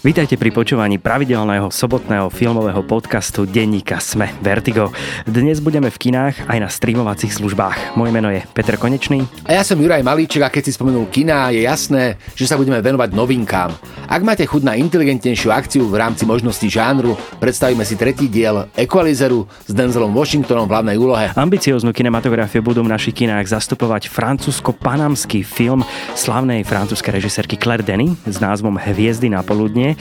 Vítajte pri počúvaní pravidelného sobotného filmového podcastu denníka SME Vertigo. Dnes budeme v kinách aj na streamovacích službách. Moje meno je Peter Konečný. A ja som Juraj Malíček a keď si spomenul kina, je jasné, že sa budeme venovať novinkám. Ak máte chuť na inteligentnejšiu akciu v rámci možností žánru, predstavíme si tretí diel Equalizeru s Denzelom Washingtonom v hlavnej úlohe. Ambicióznu kinematografiu budú v našich kinách zastupovať francúzsko-panamský film slavnej francúzskej režisérky Claire Denis s názvom Hviezdy na poludni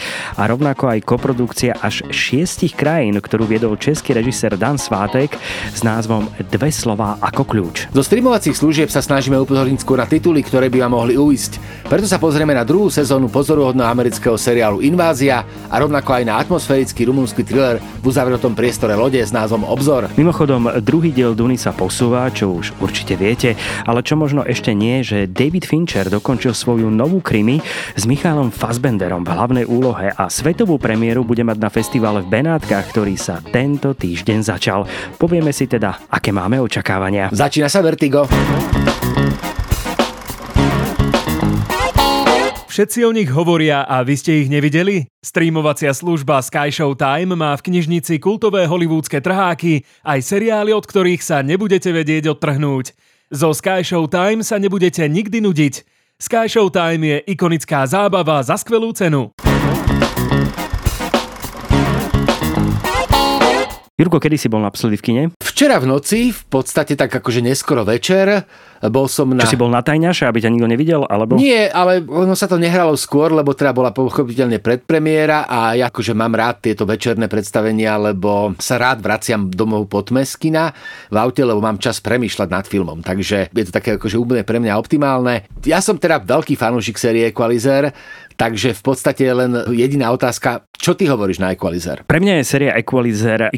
a rovnako aj koprodukcia až 6 krajín, ktorú viedol český režisér Dan Svátek s názvom Dve slová ako kľúč. Zo streamovacích služieb sa snažíme upozorniť skôr na tituly, ktoré by vám mohli uísť. Preto sa pozrieme na druhú sezónu pozoruhodného amerického seriálu Invázia a rovnako aj na atmosférický rumunský thriller v uzavretom priestore lode s názvom Obzor. Mimochodom, druhý diel Duny sa posúva, čo už určite viete, ale čo možno ešte nie, že David Fincher dokončil svoju novú krimi s Michaelom Fassbenderom v hlavnej úlohe a svetovú premiéru bude mať na festivale v Benátkach, ktorý sa tento týždeň začal. Povieme si teda, aké máme očakávania. Začína sa Vertigo. Všetci o nich hovoria a vy ste ich nevideli? Streamovacia služba Sky Show Time má v knižnici kultové hollywoodske trháky aj seriály, od ktorých sa nebudete vedieť odtrhnúť. Zo Sky Show Time sa nebudete nikdy nudiť. Sky Show Time je ikonická zábava za skvelú cenu. Jurko, kedy si bol naposledy v kine? Včera v noci, v podstate tak akože neskoro večer, bol som na... Čo si bol na tajňaše, aby ťa nikto nevidel? Alebo... Nie, ale ono sa to nehralo skôr, lebo teda bola pochopiteľne predpremiéra a ja akože mám rád tieto večerné predstavenia, lebo sa rád vraciam domov po tme z kina v aute, lebo mám čas premýšľať nad filmom. Takže je to také akože úplne pre mňa optimálne. Ja som teda veľký fanúšik série Equalizer, takže v podstate len jediná otázka, čo ty hovoríš na Equalizer? Pre mňa je séria Equalizer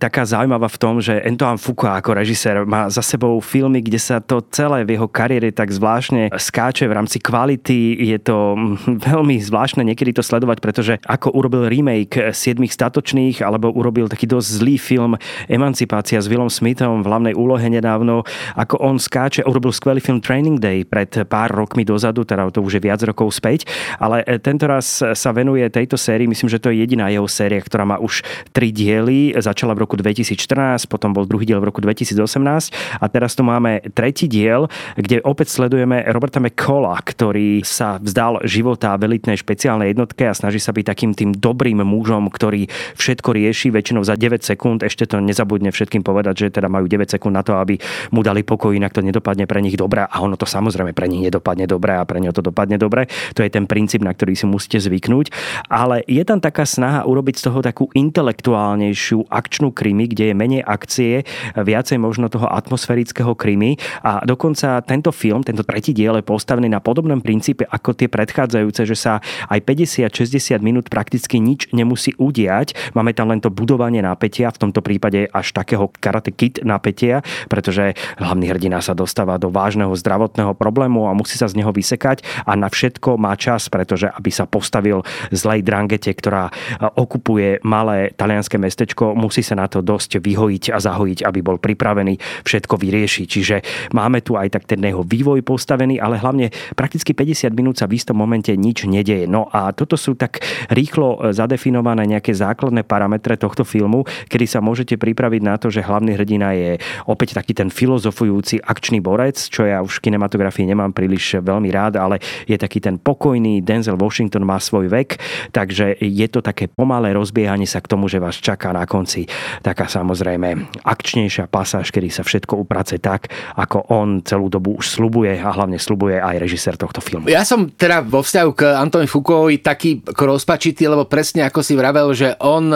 taká zaujímavá v tom, že Antoine Fuqua ako režisér má za sebou filmy, kde sa to celé v jeho kariére tak zvláštne skáče v rámci kvality. Je to veľmi zvláštne niekedy to sledovať, pretože ako urobil remake Siedmých statočných, alebo urobil taký dosť zlý film Emancipácia s Willom Smithom v hlavnej úlohe nedávno, ako on skáče, urobil skvelý film Training Day pred pár rokmi dozadu, teda to už je viac rokov späť. Ale tento raz sa venuje tejto sérii, myslím, že to je jediná jeho séria, ktorá má už 3 diely. Začala v roku 2014, potom bol druhý diel v roku 2018 a teraz tu máme tretí diel, kde opäť sledujeme Roberta McCalla, ktorý sa vzdal života velitnej špeciálnej jednotke a snaží sa byť takým tým dobrým mužom, ktorý všetko rieši väčšinou za 9 sekúnd. Ešte to nezabudne všetkým povedať, že teda majú 9 sekúnd na to, aby mu dali pokoj, inak to nedopadne pre nich dobre a ono to samozrejme pre nich nedopadne dobre a pre neho to dopadne dobre. To je ten princíp, na ktorý si musíte zvyknúť, ale je tam taká snaha urobiť z toho takú intelektuálnejšiu akčnú krimi, kde je menej akcie, viacej možno toho atmosférického krimi a dokonca tento film, tento tretí diel je postavený na podobnom princípe ako tie predchádzajúce, že sa aj 50-60 minút prakticky nič nemusí udiať. Máme tam len to budovanie napätia, v tomto prípade až takého Karate Kid napätia, pretože hlavný hrdina sa dostáva do vážneho zdravotného problému a musí sa z neho vysekať a na všetko má čas, pretože aby sa postavil zlej drangete, ktorá okupuje malé talianske mestečko, musí sa na to dosť vyhojiť a zahojiť, aby bol pripravený všetko vyriešiť. Čiže máme tu aj tak ten jeho vývoj postavený, ale hlavne prakticky 50 minút sa v istom momente nič nedeje. No a toto sú tak rýchlo zadefinované nejaké základné parametre tohto filmu, kedy sa môžete pripraviť na to, že hlavný hrdina je opäť taký ten filozofujúci akčný borec, čo ja už v kinematografii nemám príliš veľmi rád, ale je taký ten pokojný. Denzel Washington má svoj vek, takže je to také pomalé rozbiehanie sa k tomu, že vás čaká na konci taká samozrejme akčnejšia pasáž, kedy sa všetko uprace tak, ako on celú dobu už sľubuje a hlavne sľubuje aj režisér tohto filmu. Ja som teda vo vzťahu k Antoine Fuquovi taký rozpačitý, lebo presne ako si vravel, že on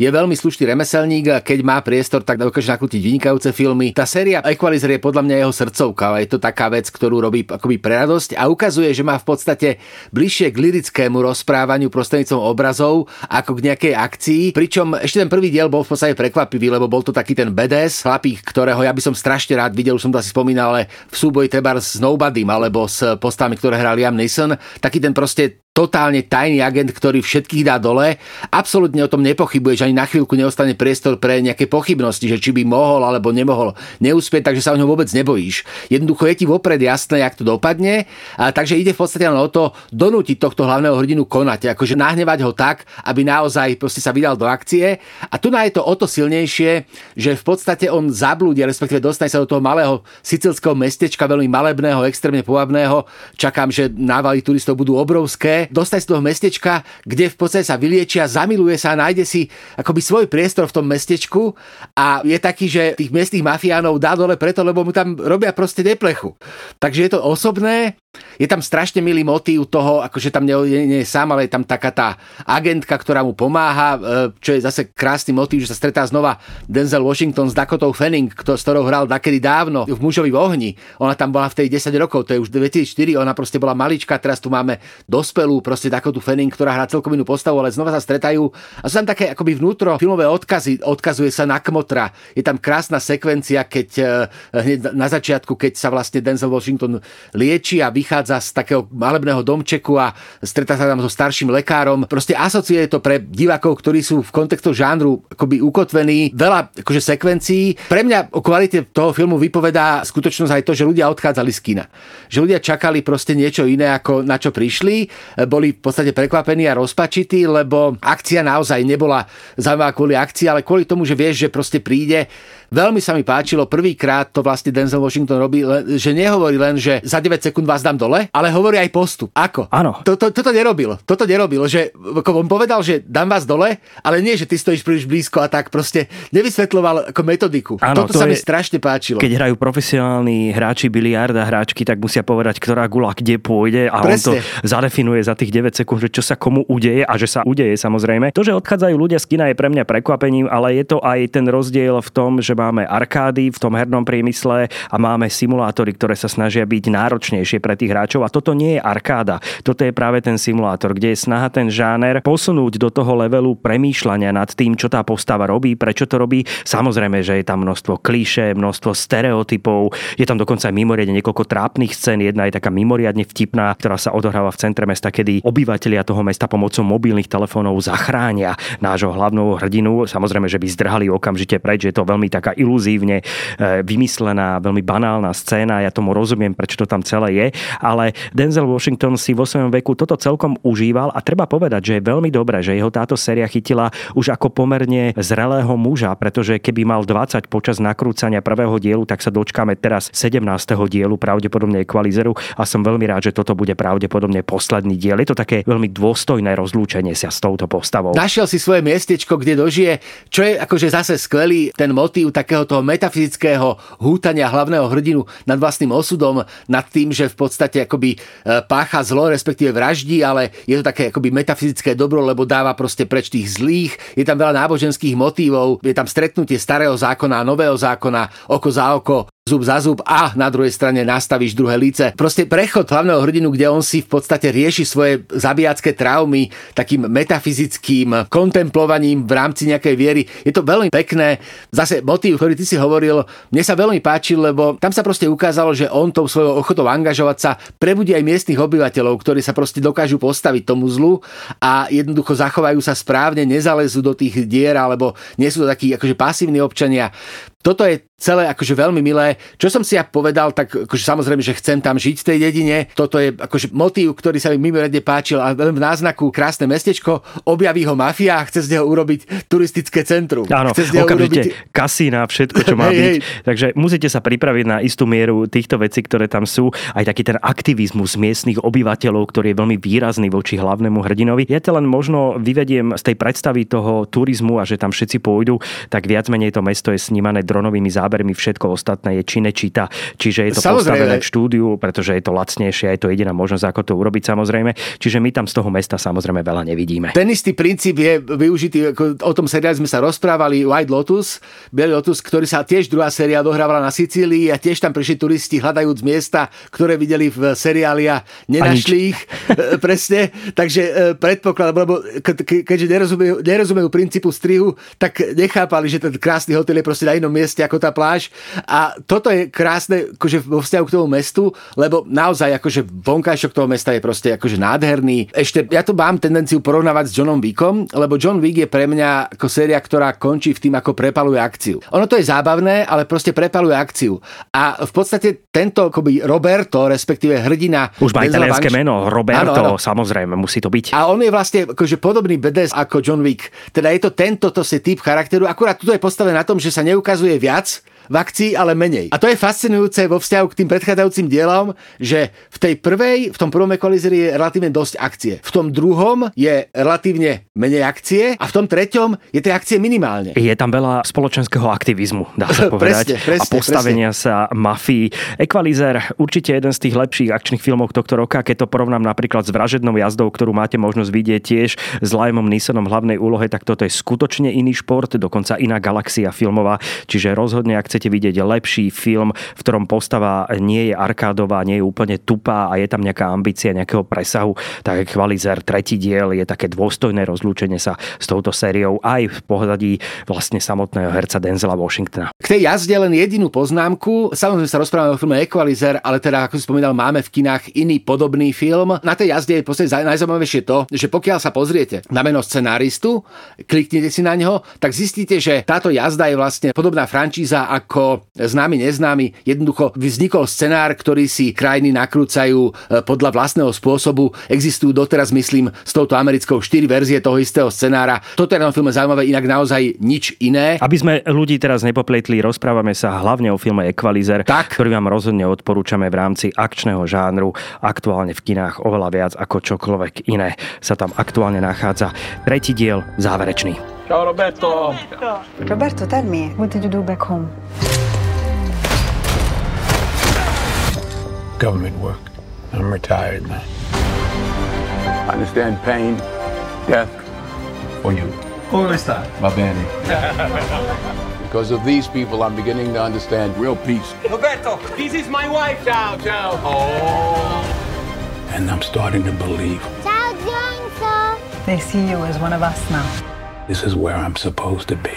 je veľmi slušný remeselník a keď má priestor, tak dokáže nakrútiť vynikajúce filmy. Tá séria Equalizer je podľa mňa jeho srdcovka, ale je to taká vec, ktorú robí akoby pre radosť a ukazuje, že má v podstate bližšie k lyrickému rozprávaniu prostredníctvom obrazov ako k nejakej akcii. Pričom ešte ten prvý diel bol v podstate prekvapivý, lebo bol to taký ten badass chlapík, ktorého ja by som strašne rád videl, už som to asi spomínal, ale v súboji trebárs s Nobodym alebo s postavami, ktoré hral Liam Neeson, taký ten proste totálne tajný agent, ktorý všetkých dá dole. Absolútne o tom nepochybuješ, ani na chvíľku neostane priestor pre nejaké pochybnosti, že či by mohol alebo nemohol neúspieť, takže sa o ňom vôbec nebojíš. Jednoducho je ti vopred jasné, jak to dopadne, a takže ide v podstate len o to donútiť tohto hlavného hrdinu konať, akože nahnevať ho tak, aby naozaj proste sa vydal do akcie. A tu je to o to silnejšie, že v podstate on zablúdi, respektíve dostane sa do toho malého sicilského mestečka, veľmi malebného, extrémne povabného. Čakám, že návaly turistov budú obrovské. Dostať z toho mestečka, kde v podstate sa vyliečia, zamiluje sa a nájde si akoby svoj priestor v tom mestečku, a je taký, že tých miestnych mafiánov dá dole preto, lebo mu tam robia proste neplechu. Takže je to osobné, je tam strašne milý motív toho, akože tam nie je sám, ale je tam taká tá agentka, ktorá mu pomáha, čo je zase krásny motív, že sa stretá znova Denzel Washington s Dakotou Fanning, s ktorou hral dakedy dávno v Mužovi v ohni. Ona tam bola vtedy 10 rokov, to je už 2004, ona proste bola malička, teraz tu máme dospelú proste Dakotu Fanning, ktorá hrá celkom inú postavu, ale znova sa stretajú. A sú tam také akoby vnútro filmové odkazy, odkazuje sa na Kmotra. Je tam krásna sekvencia, keď hneď na začiatku, keď sa vlastne Denzel Washington lieči a vychádza z takého malebného domčeku a stretá sa tam so starším lekárom. Proste asociuje to pre divákov, ktorí sú v kontextu žánru akoby ukotvení, veľa akože sekvencií. Pre mňa o kvalite toho filmu vypovedá skutočnosť aj to, že ľudia odchádzali z kina. Že ľudia čakali proste niečo iné, ako na čo prišli. Boli v podstate prekvapení a rozpačití, lebo akcia naozaj nebola zaujímavá kvôli akcii, ale kvôli tomu, že vieš, že proste príde. Veľmi sa mi páčilo, prvýkrát to vlastne Denzel Washington robí, že nehovorí len, že za 9 sekúnd vás dám dole, ale hovorí aj postup. Ako? Áno. Toto nerobil, že on povedal, že dám vás dole, ale nie, že ty stojíš príliš blízko a tak, proste nevysvetľoval ako metodiku. Áno, toto sa mi strašne páčilo. Keď hrajú profesionálni hráči biliard a hráčky, tak musia povedať, ktorá gula kde pôjde, a presne. On to zadefinuje za tých 9 sekúnd, že čo sa komu udeje, a že sa udeje, samozrejme. To, že odchádzajú ľudia z kina, je pre mňa prekvapením, ale je to aj ten rozdiel v tom, že máme arkády v tom hernom priemysle a máme simulátory, ktoré sa snažia byť náročnejšie pre tých hráčov, a toto nie je arkáda. Toto je práve ten simulátor, kde je snaha ten žáner posunúť do toho levelu premýšľania nad tým, čo tá postava robí, prečo to robí. Samozrejme, že je tam množstvo klišé, množstvo stereotypov. Je tam dokonca aj mimoriadne niekoľko trápnych scén. Jedna je taká mimoriadne vtipná, ktorá sa odohráva v centre mesta, kedy obyvatelia toho mesta pomocou mobilných telefónov zachránia nášho hlavného hrdinu. Samozrejme, že by zdrhali okamžite preč, je to veľmi taká iluzívne vymyslená, veľmi banálna scéna. Ja tomu rozumiem, prečo to tam celé je, ale Denzel Washington si vo svojom veku toto celkom užíval, a treba povedať, že je veľmi dobré, že jeho táto séria chytila už ako pomerne zrelého muža, pretože keby mal 20 počas nakrúcania prvého dielu, tak sa dočkáme teraz 17. dielu, pravdepodobne Equalizeru, a som veľmi rád, že toto bude pravdepodobne posledný diel. Je to také veľmi dôstojné rozlúčenie sa s touto postavou. Našiel si svoje miestečko, kde dožije, čo je akože zase skvelý ten motív takého toho metafyzického hútania hlavného hrdinu nad vlastným osudom, nad tým, že v podstate akoby pácha zlo, respektíve vraždí, ale je to také akoby metafyzické dobro, lebo dáva proste preč tých zlých. Je tam veľa náboženských motívov, je tam stretnutie starého zákona a nového zákona, oko za oko, zub za zub, a na druhej strane nastavíš druhé líce. Proste prechod hlavného hrdinu, kde on si v podstate rieši svoje zabijacké traumy takým metafyzickým kontemplovaním v rámci nejakej viery. Je to veľmi pekné. Zase motív, ktorý ty si hovoril, mne sa veľmi páčil, lebo tam sa proste ukázalo, že on tou svojou ochotou angažovať sa prebudí aj miestnych obyvateľov, ktorí sa proste dokážu postaviť tomu zlu a jednoducho zachovajú sa správne, nezalezú do tých dier, alebo nie sú to takí akože pasívni občania. Toto je celé akože veľmi milé. Čo som si ja povedal, tak akože samozrejme, že chcem tam žiť v tej dedine. Toto je akože motív, ktorý sa mi mimoriadne páčil, a len v náznaku krásne mestečko, objaví ho mafia a chce z neho urobiť turistické centrum. Áno, okamžite urobiť kasína, všetko, čo má byť. Takže musíte sa pripraviť na istú mieru týchto vecí, ktoré tam sú. Aj taký ten aktivizmus miestnych obyvateľov, ktorý je veľmi výrazný voči hlavnému hrdinovi. Ja to len možno vyvediem z tej predstavy toho turizmu, a že tam všetci pôjdu, tak viac menej to mesto je snímané dronovými zábermi, všetko ostatné je činečita, čiže je to postavené v štúdiu, pretože je to lacnejšie, je to jediná možnosť, ako to urobiť, samozrejme. Čiže my tam z toho mesta samozrejme veľa nevidíme. Ten istý princíp je využitý, o tom seriáli sme sa rozprávali, White Lotus, Bielý Lotus, ktorý sa tiež druhá séria dohrávala na Sicílii, a tiež tam prišli turisti hľadajúc miesta, ktoré videli v seriáli a nenašli ich. Presne. Takže predpoklad, lebo keďže nerozumejú princípu strihu, tak nechápali, že ten krásny hotel je proste na inom mieste ako tá pláž. A toto je krásne akože vo vzťahu k tomu mestu, lebo naozaj akože vonkajšok toho mesta je proste akože nádherný. Ešte ja to mám tendenciu porovnávať s Johnom Wickom, lebo John Wick je pre mňa ako séria, ktorá končí v tým, ako prepaluje akciu. Ono to je zábavné, ale proste prepaluje akciu. A v podstate tento akoby Roberto, respektíve hrdina... Už má italianské meno, Roberto, áno, áno. Samozrejme, musí to byť. A on je vlastne akože podobný BDS ako John Wick. Teda je to tento si typ charakteru. Akurát tuto je postavené na tom, že sa neukazuje viac v akcii, ale menej. A to je fascinujúce vo vzťahu k tým predchádzajúcim dielom, že v tej prvej, v tom prvom Equalizeri je relatívne dosť akcie. V tom druhom je relatívne menej akcie a v tom treťom je tej akcie minimálne. Je tam veľa spoločenského aktivizmu, dá sa povedať. Presne, a postavenia sa mafii. Equalizer určite jeden z tých lepších akčných filmov tohto roka, keď to porovnám napríklad s Vražednou jazdou, ktorú máte možnosť vidieť tiež s Liamom Neesonom v hlavnej úlohe, tak toto je skutočne iný šport, dokonca iná galaxia filmová, čiže rozhodne ak chcete vidieť lepší film, v ktorom postava nie je arkádová, nie je úplne tupá a je tam nejaká ambícia, nejakého presahu, tak Equalizer tretí diel je také dôstojné rozlúčenie sa s touto sériou aj v pohľadí vlastne samotného herca Denzela Washingtona. K tej jazde len jedinú poznámku. Samozrejme sa rozprávame o filme Equalizer, ale teda ako som spomínal, máme v kinách iný podobný film. Na tej jazde je proste najzaujímavejšie to, že pokiaľ sa pozriete na meno scenáristu, kliknete si na neho, tak zistíte, že táto jazda je vlastne podobná frančíza ako Známy neznámy. Jednoducho vznikol scenár, ktorý si krajiny nakrúcajú podľa vlastného spôsobu. Existujú doteraz, myslím, s touto americkou 4 verzie toho istého scenára. Toto je na filme zaujímavé, inak naozaj nič iné. Aby sme ľudí teraz nepopletli, rozprávame sa hlavne o filme Equalizer, tak, ktorý vám rozhodne odporúčame v rámci akčného žánru. Aktuálne v kinách oveľa viac ako čokoľvek iné sa tam aktuálne nachádza. Tretí diel, záverečný. Ciao Roberto. Roberto, tell me, what did you do back home? Government work. I'm retired now. I understand pain, death for you. Come sta? Va bene. Because of these people I'm beginning to understand real peace. Roberto, this is my wife. Ciao, ciao. Oh. And I'm starting to believe. Ciao, Gianco. They see you as one of us now. This is where I'm supposed to be.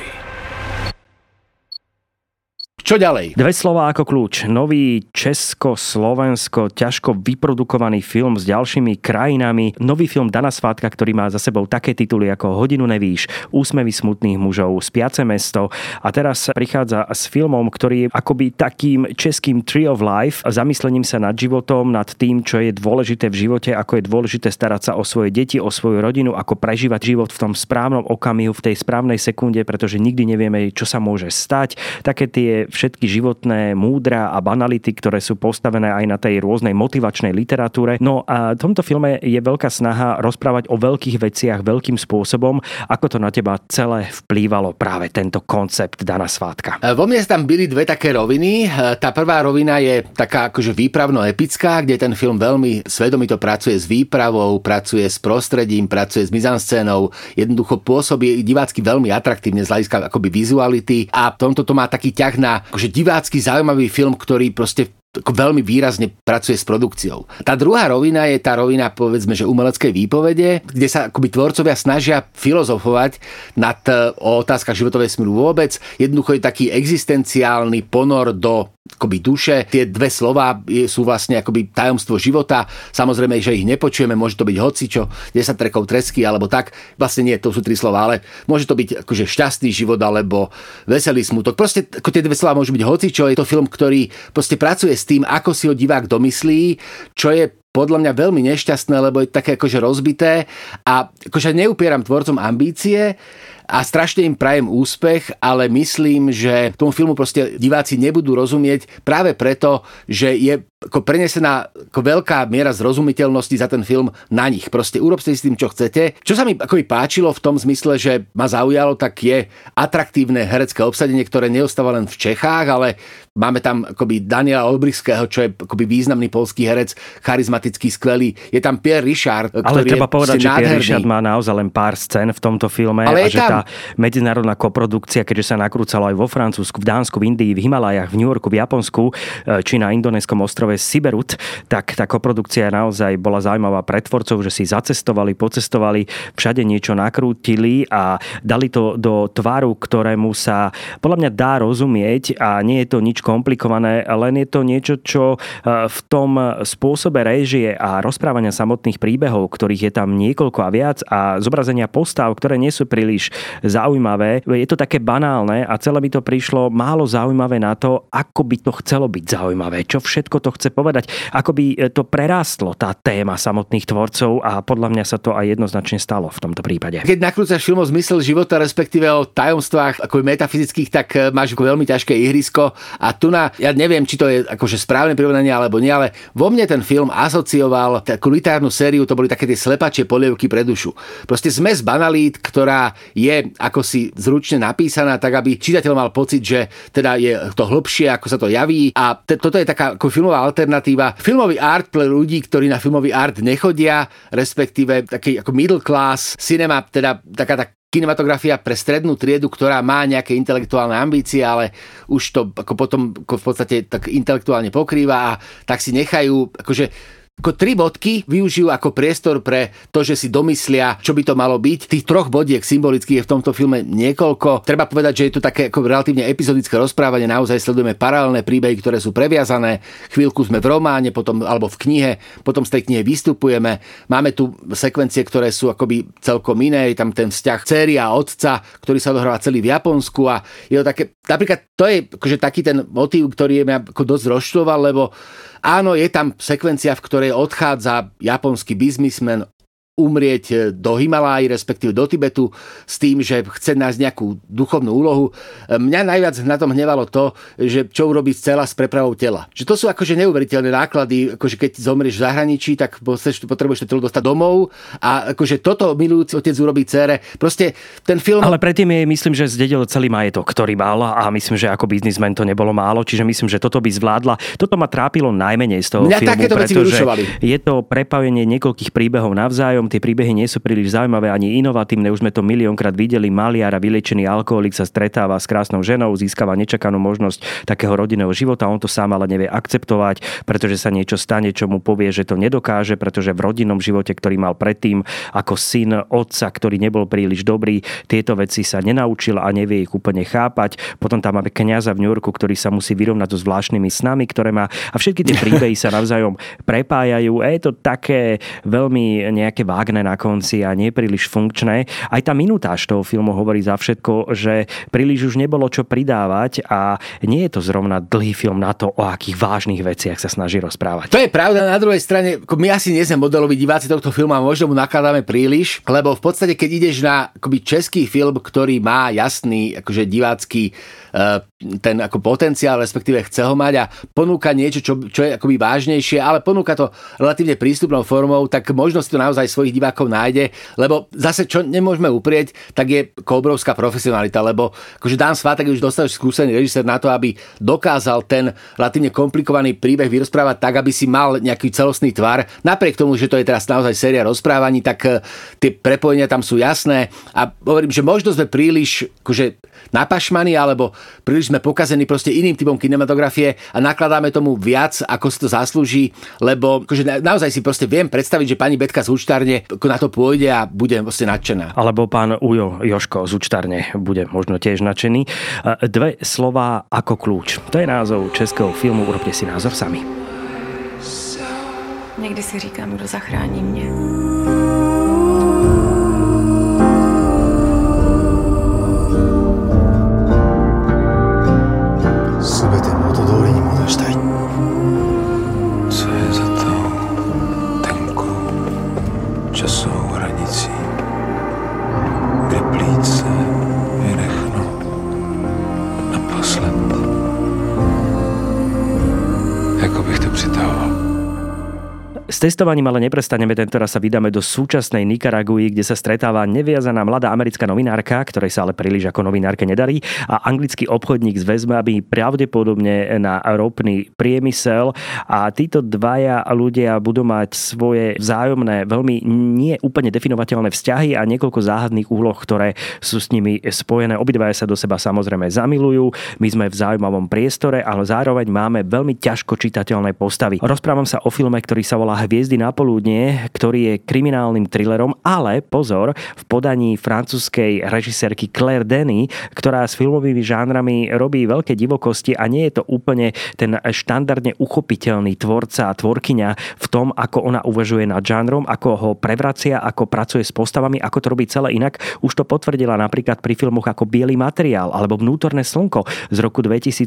Čo ďalej? Dve slová ako kľúč. Nový Česko-Slovensko, ťažko vyprodukovaný film s ďalšími krajinami. Nový film Dana Svátka, ktorý má za sebou také tituly ako Hodinu nevíš, Úsmevy smutných mužov, Spiace mesto. A teraz prichádza s filmom, ktorý je akoby takým českým Tree of Life, zamyslením sa nad životom, nad tým, čo je dôležité v živote, ako je dôležité starať sa o svoje deti, o svoju rodinu, ako prežívať život v tom správnom okamihu, v tej správnej sekunde, pretože nikdy nevieme, čo sa môže stať. Také tie všetky životné múdra a banality, ktoré sú postavené aj na tej rôznej motivačnej literatúre. No a v tomto filme je veľká snaha rozprávať o veľkých veciach veľkým spôsobom, ako to na teba celé vplývalo práve tento koncept Dana Svátka. Vo mne tam byli dve také roviny. Tá prvá rovina je taká akože výpravno-epická, kde ten film veľmi svedomito pracuje s výpravou, pracuje s prostredím, pracuje s mizanscénou, jednoducho pôsobí divácky veľmi atraktívne z hľadiska akoby vizuality a v tomto to má taký ťah na akože divácky zaujímavý film, ktorý proste veľmi výrazne pracuje s produkciou. Tá druhá rovina je tá rovina, povedzme, že umeleckej výpovede, kde sa akoby tvorcovia snažia filozofovať nad o otázkach životovej smyslu vôbec. Jednoducho je taký existenciálny ponor do akoby duše. Tie dve slová sú vlastne akoby tajomstvo života. Samozrejme, že ich nepočujeme, môže to byť hocičo, 10 trekov tresky alebo tak. Vlastne nie, to sú tri slová, ale môže to byť akože šťastný život alebo veselý smutok. Proste ako tie dve slová môžu byť hocičo. Je to film, ktorý proste pracuje s tým, ako si ho divák domyslí, čo je podľa mňa veľmi nešťastné, lebo je také akože rozbité a akože neupieram tvorcom ambície a strašne im prajem úspech, ale myslím, že tomu filmu proste diváci nebudú rozumieť práve preto, že je ako prenesená ako veľká miera zrozumiteľnosti za ten film na nich. Proste urobte si s tým, čo chcete. Čo sa mi akoby páčilo v tom zmysle, že ma zaujalo, tak je atraktívne herecké obsadenie, ktoré neostáva len v Čechách, ale máme tam akoby Daniela Olbrichského, čo je akoby významný polský herec, charizmatický, skvelý. Je tam Pierre Richard, ktorý je nádherný. Ale treba povedať, že Pierre Richard má naozaj len pár scén v tomto filme. Ale je tam tá medzinárodná koprodukcia, keďže sa nakrúcalo aj vo Francúzsku, v Dánsku, v Indii, v Himalajách, v New Yorku, v Japonsku, či na indonéskom ostrove Siberut, tak tá koprodukcia naozaj bola zaujímavá pre tvorcov, že si zacestovali, pocestovali, všade niečo nakrútili a dali to do tvaru, ktorému sa podľa mňa dá rozumieť a nie je to nič komplikované, len je to niečo, čo v tom spôsobe réžie a rozprávania samotných príbehov, ktorých je tam niekoľko a viac a zobrazenia postav, ktoré nie sú príliš zaujímavé. Je to také banálne a celé by to prišlo málo zaujímavé na to, ako by to chcelo byť zaujímavé, čo všetko to chce povedať, ako by to prerástlo tá téma samotných tvorcov a podľa mňa sa to aj jednoznačne stalo v tomto prípade. Keď nakrúcaš film o zmysel života, respektíve o tajomstvách ako metafyzických, tak máš veľmi ťažké ihrisko a tu na, ja neviem, či to je akože správne prirovnanie alebo nie, ale vo mne ten film asocioval takú literárnu sériu, to boli také tie slepačie polievky pre dušu. Proste zmes banalít, ktorá je ako si zručne napísaná, tak aby čitateľ mal pocit, že teda je to hlbšie, ako sa to javí a toto je taká ako filmová alternatíva. Filmový art pre ľudí, ktorí na filmový art nechodia, respektíve taký ako middle class cinema, teda taká tá kinematografia pre strednú triedu, ktorá má nejaké intelektuálne ambície, ale už to ako potom ako v podstate tak intelektuálne pokrýva a tak si nechajú akože ako tri bodky využijú ako priestor pre to, že si domyslia, čo by to malo byť. Tých troch bodiek symbolických je v tomto filme niekoľko. Treba povedať, že je to také ako relatívne epizodické rozprávanie. Naozaj sledujeme paralelné príbehy, ktoré sú previazané. Chvíľku sme v románe, potom alebo v knihe, potom z tej knihy vystupujeme. Máme tu sekvencie, ktoré sú akoby celkom iné. Je tam ten vzťah céry a otca, ktorý sa odohráva celý v Japonsku a je to také, napríklad to je akože taký ten motív, ktorý ma ako dosť rozčľoval, lebo áno, je tam sekvencia, v ktorej odchádza japonský biznismen umrieť do Himaláji, respektíve do Tibetu s tým, že chce nájsť nejakú duchovnú úlohu. Mňa najviac na tom hnevalo to, že čo urobí cela s prepravou tela. Že to sú akože neuveriteľné náklady, akože keď zomrieš v zahraničí, tak potrebuješ to telo dostať domov a akože toto milujúci otec urobí dcére. Proste ten film... Ale predtým je, myslím, že zdedil celý majetok, ktorý mal a myslím, že ako biznismen to nebolo málo, čiže myslím, že toto by zvládla. Toto ma trápilo najmenej z toho mňa filmu, pretože je to prepojenie niekoľkých príbehov navzájom. Tie príbehy nie sú príliš zaujímavé ani inovatívne. Už sme to miliónkrát videli. Maliar a vyliečený alkoholik sa stretáva s krásnou ženou, získava nečakanú možnosť takého rodinného života. On to sám ale nevie akceptovať, pretože sa niečo stane, čo mu povie, že to nedokáže, pretože v rodinnom živote, ktorý mal predtým ako syn otca, ktorý nebol príliš dobrý, tieto veci sa nenaučil a nevie ich úplne chápať. Potom tam máme kňaza v New Yorku, ktorý sa musí vyrovnať so zvláštnymi snami, ktoré má, a všetky tie príbehy sa navzájom prepájajú. A je to také veľmi nejaké vágne na konci a nie príliš funkčné. Aj tá minutáž toho filmu hovorí za všetko, že príliš už nebolo čo pridávať a nie je to zrovna dlhý film na to, o akých vážnych veciach sa snaží rozprávať. To je pravda, na druhej strane, my asi nie sme modeloví diváci tohto filmu a možno mu nakladáme príliš, lebo v podstate, keď ideš na akoby český film, ktorý má jasný akože divácky ten ako potenciál, respektíve chce ho mať a ponúka niečo, čo je akoby vážnejšie, ale ponúka to relatívne prístupnou formou, tak možno si to naozaj svojich divákov nájde, lebo zase čo nemôžeme uprieť, tak je obrovská profesionalita, lebo akože Dan Svátek už dostal skúsený režisér na to, aby dokázal ten relatívne komplikovaný príbeh vyrozprávať tak, aby si mal nejaký celostný tvar. Napriek tomu, že to je teraz naozaj séria rozprávaní, tak tie prepojenia tam sú jasné a hovorím, že možno sme príliš akože napašmaní alebo príliš sme pokazení proste iným typom kinematografie a nakladáme tomu viac, ako si to zaslúži, lebo akože naozaj si proste viem predstaviť, že pani Betka z Účtárne na to pôjde a bude proste nadšená. Alebo pán Ujo Joško z Účtárne bude možno tiež nadšený. Dve slová ako kľúč. To je názov českého filmu, urobte si názor sami. Niekdy si říkám, kdo zachrání mne. S testovaním ale neprestaneme, tentoraz sa vydáme do súčasnej Nikaragui, kde sa stretáva neviazaná mladá americká novinárka, ktorej sa ale príliš ako novinárke nedarí, a anglický obchodník s väzbami pravdepodobne na ropný priemysel, a títo dvaja ľudia budú mať svoje vzájomné, veľmi nie úplne definovateľné vzťahy a niekoľko záhadných úloh, ktoré sú s nimi spojené. Obidvaja sa do seba samozrejme zamilujú. My sme v zaujímavom priestore, ale zároveň máme veľmi ťažko čitateľné postavy. Rozprávam sa o filme, ktorý sa volá Hviezdy na poludnie, ktorý je kriminálnym thrillerom, ale pozor, v podaní francúzskej režisérky Claire Denis, ktorá s filmovými žánrami robí veľké divokosti a nie je to úplne ten štandardne uchopiteľný tvorca a tvorkyňa v tom, ako ona uvažuje nad žánrom, ako ho prevracia, ako pracuje s postavami, ako to robí celé inak. Už to potvrdila napríklad pri filmoch ako Bielý materiál alebo Vnútorné slnko z roku 2017,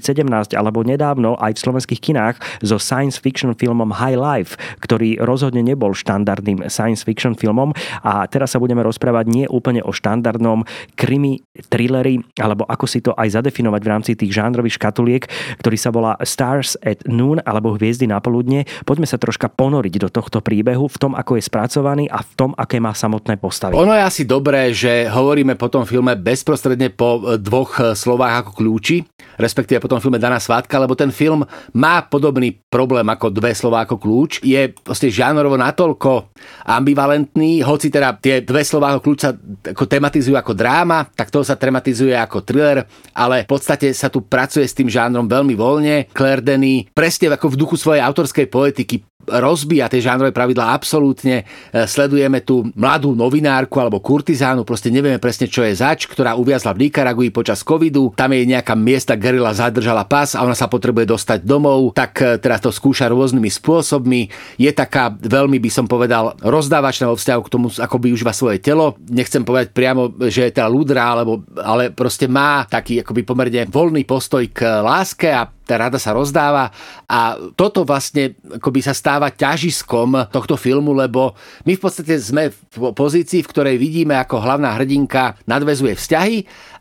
alebo nedávno aj v slovenských kinách so science fiction filmom High Life, ktorý rozhodne nebol štandardným science fiction filmom. A teraz sa budeme rozprávať nie úplne o štandardnom krimi, thrilleri, alebo ako si to aj zadefinovať v rámci tých žánrových škatuliek, ktorý sa volá Stars at Noon alebo Hviezdy na poludne. Poďme sa troška ponoriť do tohto príbehu, v tom, ako je spracovaný a v tom, aké má samotné postavy. Ono je asi dobré, že hovoríme po tom filme bezprostredne po Dvoch slovách ako kľúči, respektíve po tom filme Dana Svátka, lebo ten film má podobný problém ako Dve slová ako kľúč. Je vlastne žánrovo natoľko ambivalentný, hoci teda tie Dve slová ako kľúč sa ako tematizujú ako dráma, tak to sa tematizuje ako thriller, ale v podstate sa tu pracuje s tým žánrom veľmi voľne. Claire Denis presne ako v duchu svojej autorskej poetiky rozbíja tie žánrové pravidlá absolútne. Sledujeme tu mladú novinárku alebo kurtizánu, proste nevieme presne čo je zač, ktorá uviazla v Nikaragui počas covidu. Tam jej nejaká miesta gerila zadržala pas a ona sa potrebuje dostať domov, tak teraz to skúša rôznymi spôsobmi. Je taká veľmi, by som povedal, rozdávačná vo vzťahu k tomu, ako využíva svoje telo. Nechcem povedať priamo, že je teda ľudrá, ale proste má taký akoby pomerne voľný postoj k láske a tá rada sa rozdáva, a toto vlastne akoby sa stáva ťažiskom tohto filmu, lebo my v podstate sme v pozícii, v ktorej vidíme, ako hlavná hrdinka nadväzuje vzťahy,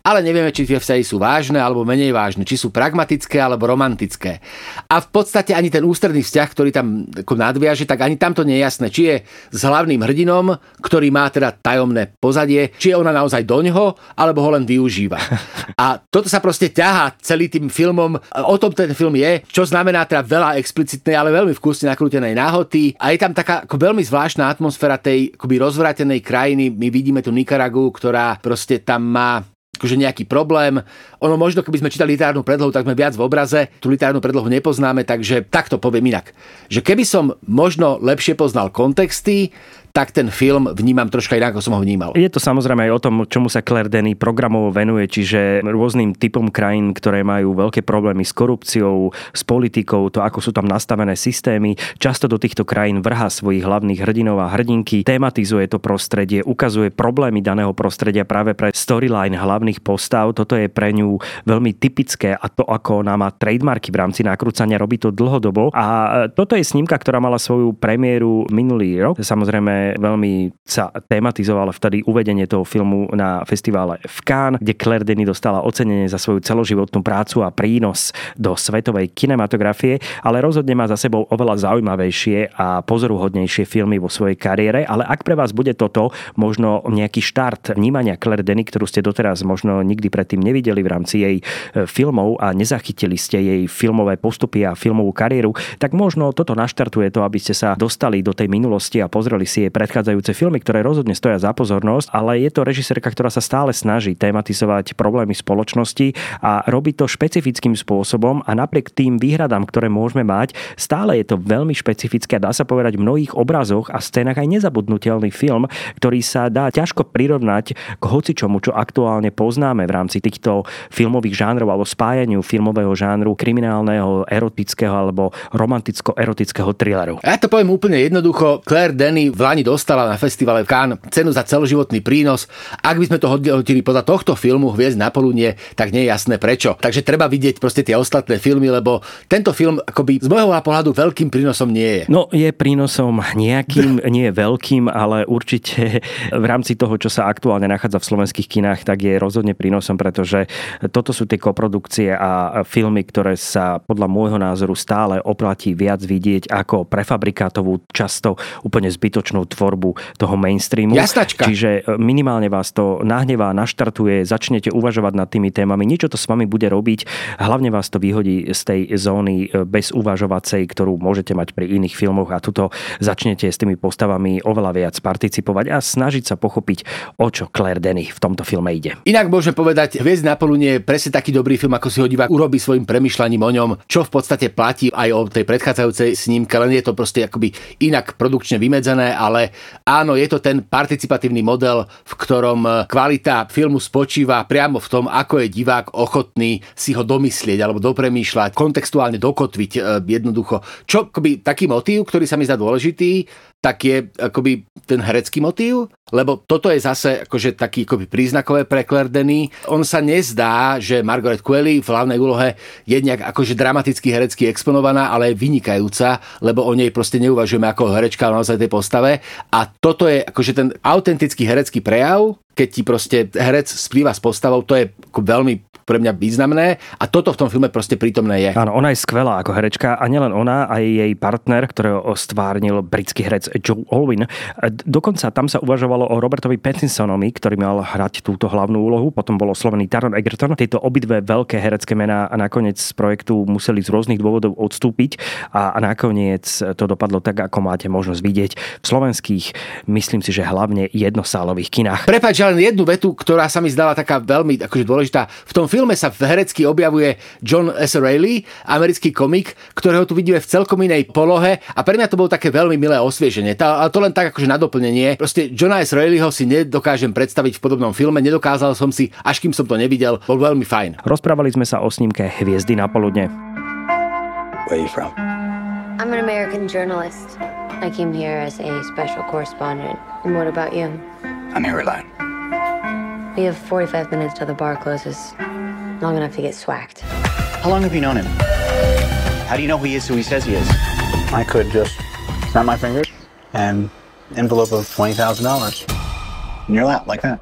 ale nevieme, či tie vzťahy sú vážne alebo menej vážne, či sú pragmatické alebo romantické. A v podstate ani ten ústredný vzťah, ktorý tam nadviaže, tak ani tamto nie je jasné, či je s hlavným hrdinom, ktorý má teda tajomné pozadie, či je ona naozaj doňho, alebo ho len využíva. A toto sa proste ťahá celý tým filmom. O tom ten film je, čo znamená teda veľa explicitnej, ale veľmi vkusne nakrútenej náhoty. A je tam taká veľmi zvláštna atmosféra tej rozvrátenej krajiny. My vidíme tu Nikaragu, ktorá proste tam má akože nejaký problém. Ono možno, keby sme čítali literárnu predlohu, tak sme viac v obraze. Tú literárnu predlohu nepoznáme, takže takto poviem inak. Že keby som možno lepšie poznal kontexty, tak ten film vnímam troška inak, ako som ho vnímal. Je to samozrejme aj o tom, čomu sa Claire Denis programovo venuje, čiže rôznym typom krajín, ktoré majú veľké problémy s korupciou, s politikou, to ako sú tam nastavené systémy. Často do týchto krajín vrhá svojich hlavných hrdinov a hrdinky, tematizuje to prostredie, ukazuje problémy daného prostredia práve pre storyline hlavných postav. Toto je pre ňu veľmi typické, a to, ako ona má trademarky v rámci nakrúcania, robí to dlhodobo. A toto je snímka, ktorá mala svoju premiéru minulý rok. Samozrejme veľmi sa tematizovalo vtedy uvedenie toho filmu na festivále v Cannes, kde Claire Denis dostala ocenenie za svoju celoživotnú prácu a prínos do svetovej kinematografie, ale rozhodne má za sebou oveľa zaujímavejšie a pozoruhodnejšie filmy vo svojej kariére. Ale ak pre vás bude toto možno nejaký štart vnímania Claire Denis, ktorú ste doteraz možno nikdy predtým nevideli v rámci jej filmov a nezachytili ste jej filmové postupy a filmovú kariéru, tak možno toto naštartuje to, aby ste sa dostali do tej minulosti a pozreli si jej predchádzajúce filmy, ktoré rozhodne stoja za pozornosť, ale je to režisérka, ktorá sa stále snaží tematizovať problémy spoločnosti a robí to špecifickým spôsobom, a napriek tým výhradám, ktoré môžeme mať, stále je to veľmi špecifické a dá sa povedať v mnohých obrazoch a scénach aj nezabudnutelný film, ktorý sa dá ťažko prirovnať k hocičomu, čo aktuálne poznáme v rámci týchto filmových žánrov alebo spájaniu filmového žánru kriminálneho, erotického alebo romanticko-erotického thrilleru. Ja to poviem úplne jednoducho. Claire Denis v Lani dostala na festivale v Cannes cenu za celoživotný prínos. Ak by sme to hodili podľa tohto filmu Hviezd na poludnie, tak nie je jasné prečo. Takže treba vidieť proste tie ostatné filmy, lebo tento film akoby z môjho pohľadu veľkým prínosom nie je. No, je prínosom nejakým, nie veľkým, ale určite v rámci toho, čo sa aktuálne nachádza v slovenských kinách, tak je roz rozhodne prínosom, pretože toto sú tie koprodukcie a filmy, ktoré sa podľa môjho názoru stále oplatí viac vidieť ako prefabrikátovú, často úplne zbytočnú tvorbu toho mainstreamu. Jasnačka. Čiže minimálne vás to nahnevá, naštartuje, začnete uvažovať nad tými témami, niečo to s vami bude robiť, hlavne vás to vyhodí z tej zóny bez uvažovacej, ktorú môžete mať pri iných filmoch a tuto začnete s tými postavami oveľa viac participovať a snažiť sa pochopiť, o čo Claire Denis v tomto filme ide. Inak môžem povedať, Hviezdy na poludni je presne taký dobrý film, ako si ho divák urobí svojim premýšľaním o ňom, čo v podstate platí aj o tej predchádzajúcej snímke, len je to proste akoby inak produkčne vymedzené, ale áno, je to ten participatívny model, v ktorom kvalita filmu spočíva priamo v tom, ako je divák ochotný si ho domyslieť alebo dopremýšľať, kontextuálne dokotviť jednoducho. Čo akoby taký motív, ktorý sa mi zdá dôležitý, tak je akoby ten herecký motív, lebo toto je zase akože taký akoby príznakové pre Claire Denis. On sa nezdá, že Margaret Qualley v hlavnej úlohe je nejak akože dramaticky herecky exponovaná, ale je vynikajúca, lebo o nej proste neuvažujeme ako herečka, ale naozaj tej postave. A toto je akože ten autentický herecký prejav, keď ti proste herec splýva s postavou, to je veľmi pre mňa významné a toto v tom filme proste prítomné je. Áno, ona je skvelá ako herečka a nielen ona, aj jej partner, ktorého stvárnil britský herec Joe Alwyn. Dokonca tam sa uvažovalo o Robertovi Pattinsonovi, ktorý mal hrať túto hlavnú úlohu, potom bol oslovený Taron Egerton. Tieto obidve veľké herecké mená nakoniec z projektu museli z rôznych dôvodov odstúpiť a nakoniec to dopadlo tak, ako máte možnosť vidieť v slovenských, myslím si, že hlavne jednosálových kinách. Prepáč, len jednu vetu, ktorá sa mi zdala taká veľmi akože dôležitá. V tom filme sa herecky objavuje John S. Reilly, americký komik, ktorého tu vidíme v celkom inej polohe a pre mňa to bolo také veľmi milé osvieženie. Ale to len tak akože na doplnenie. Proste Johna S. Reillyho si nedokážem predstaviť v podobnom filme, nedokázal som si, až kým som to nevidel, bol veľmi fajn. Rozprávali sme sa o snímke Hviezdy na poludne. Where are you from? I'm an American journalist. I came here as a special correspondent. And what about you? I'm here alone. We have 45 minutes till the bar closes. Long enough to get swacked. How long have you known him? How do you know he is who he says he is? I could just snap my fingers and envelope of $20,000 in your lap like that.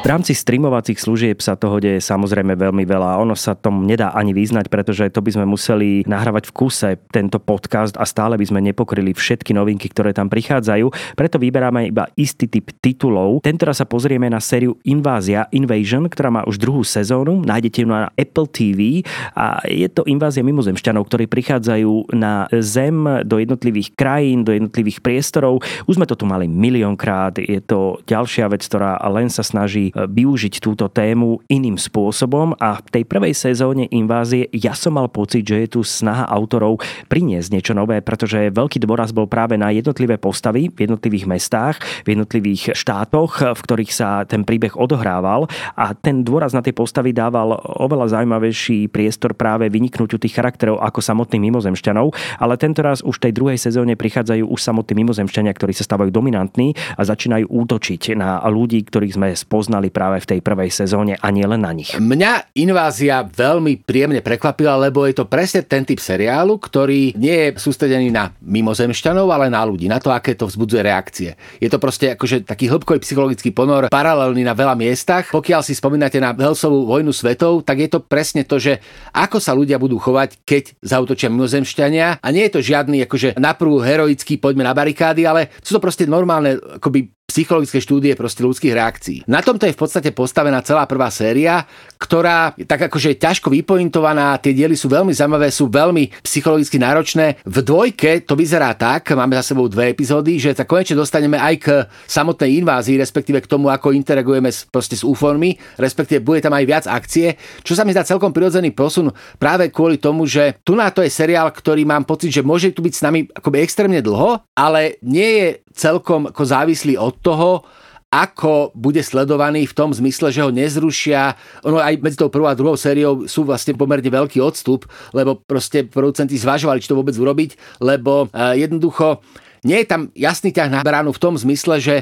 V rámci streamovacích služieb sa toho deje samozrejme veľmi veľa. Ono sa tom nedá ani vyznať, pretože to by sme museli nahrávať v kuse tento podcast a stále by sme nepokryli všetky novinky, ktoré tam prichádzajú. Preto vyberáme iba istý typ titulov. Tentoraz sa pozrieme na sériu Invasion, ktorá má už druhú sezónu. Nájdete ju na Apple TV a je to invázia mimozemšťanov, ktorí prichádzajú na Zem do jednotlivých krajín, do jednotlivých priestorov. Už sme to tu mali miliónkrát. Je to ďalšia vec, ktorá len sa snaží využiť túto tému iným spôsobom a v tej prvej sezóne Invázie ja som mal pocit, že je tu snaha autorov priniesť niečo nové, pretože veľký dôraz bol práve na jednotlivé postavy v jednotlivých mestách, v jednotlivých štátoch, v ktorých sa ten príbeh odohrával a ten dôraz na tie postavy dával oveľa zaujímavejší priestor práve vyniknutiu tých charakterov ako samotných mimozemšťanov, ale tentoraz už v tej druhej sezóne prichádzajú už samotní mimozemšťania, ktorí sa stávajú dominantní a začínajú útočiť na ľudí, ktorých sme spoznali práve v tej prvej sezóne a nie len na nich. Mňa Invázia veľmi príjemne prekvapila, lebo je to presne ten typ seriálu, ktorý nie je sústredený na mimozemšťanov, ale na ľudí, na to, aké to vzbudzuje reakcie. Je to proste akože taký hĺbkový psychologický ponor, paralelný na veľa miestach. Pokiaľ si spomínate na Hellsovú vojnu svetov, tak je to presne to, že ako sa ľudia budú chovať, keď zaútočia mimozemšťania, a nie je to žiadny akože naprvu heroický poďme na barikády, ale sú to proste normálne akoby psychologické štúdie proste ľudských reakcií. Na tomto je v podstate postavená celá prvá séria, ktorá je tak akože ťažko vypointovaná, tie diely sú veľmi zaujímavé, sú veľmi psychologicky náročné. V dvojke to vyzerá tak, máme za sebou dve epizódy, že sa konečne dostaneme aj k samotnej invázii, respektíve k tomu, ako interagujeme proste s UFO-mi, respektíve bude tam aj viac akcie, čo sa mi zdá celkom prirodzený posun práve kvôli tomu, že tu na to je seriál, ktorý mám pocit, že môže tu byť s nami akoby extrémne dlho, ale nie je celkom ako závislý od toho, ako bude sledovaný v tom zmysle, že ho nezrušia. Ono aj medzi tou prvou a druhou sériou sú vlastne pomerne veľký odstup, lebo proste producenti zvažovali, či to vôbec urobiť, lebo jednoducho nie je tam jasný ťah na bránu v tom zmysle, že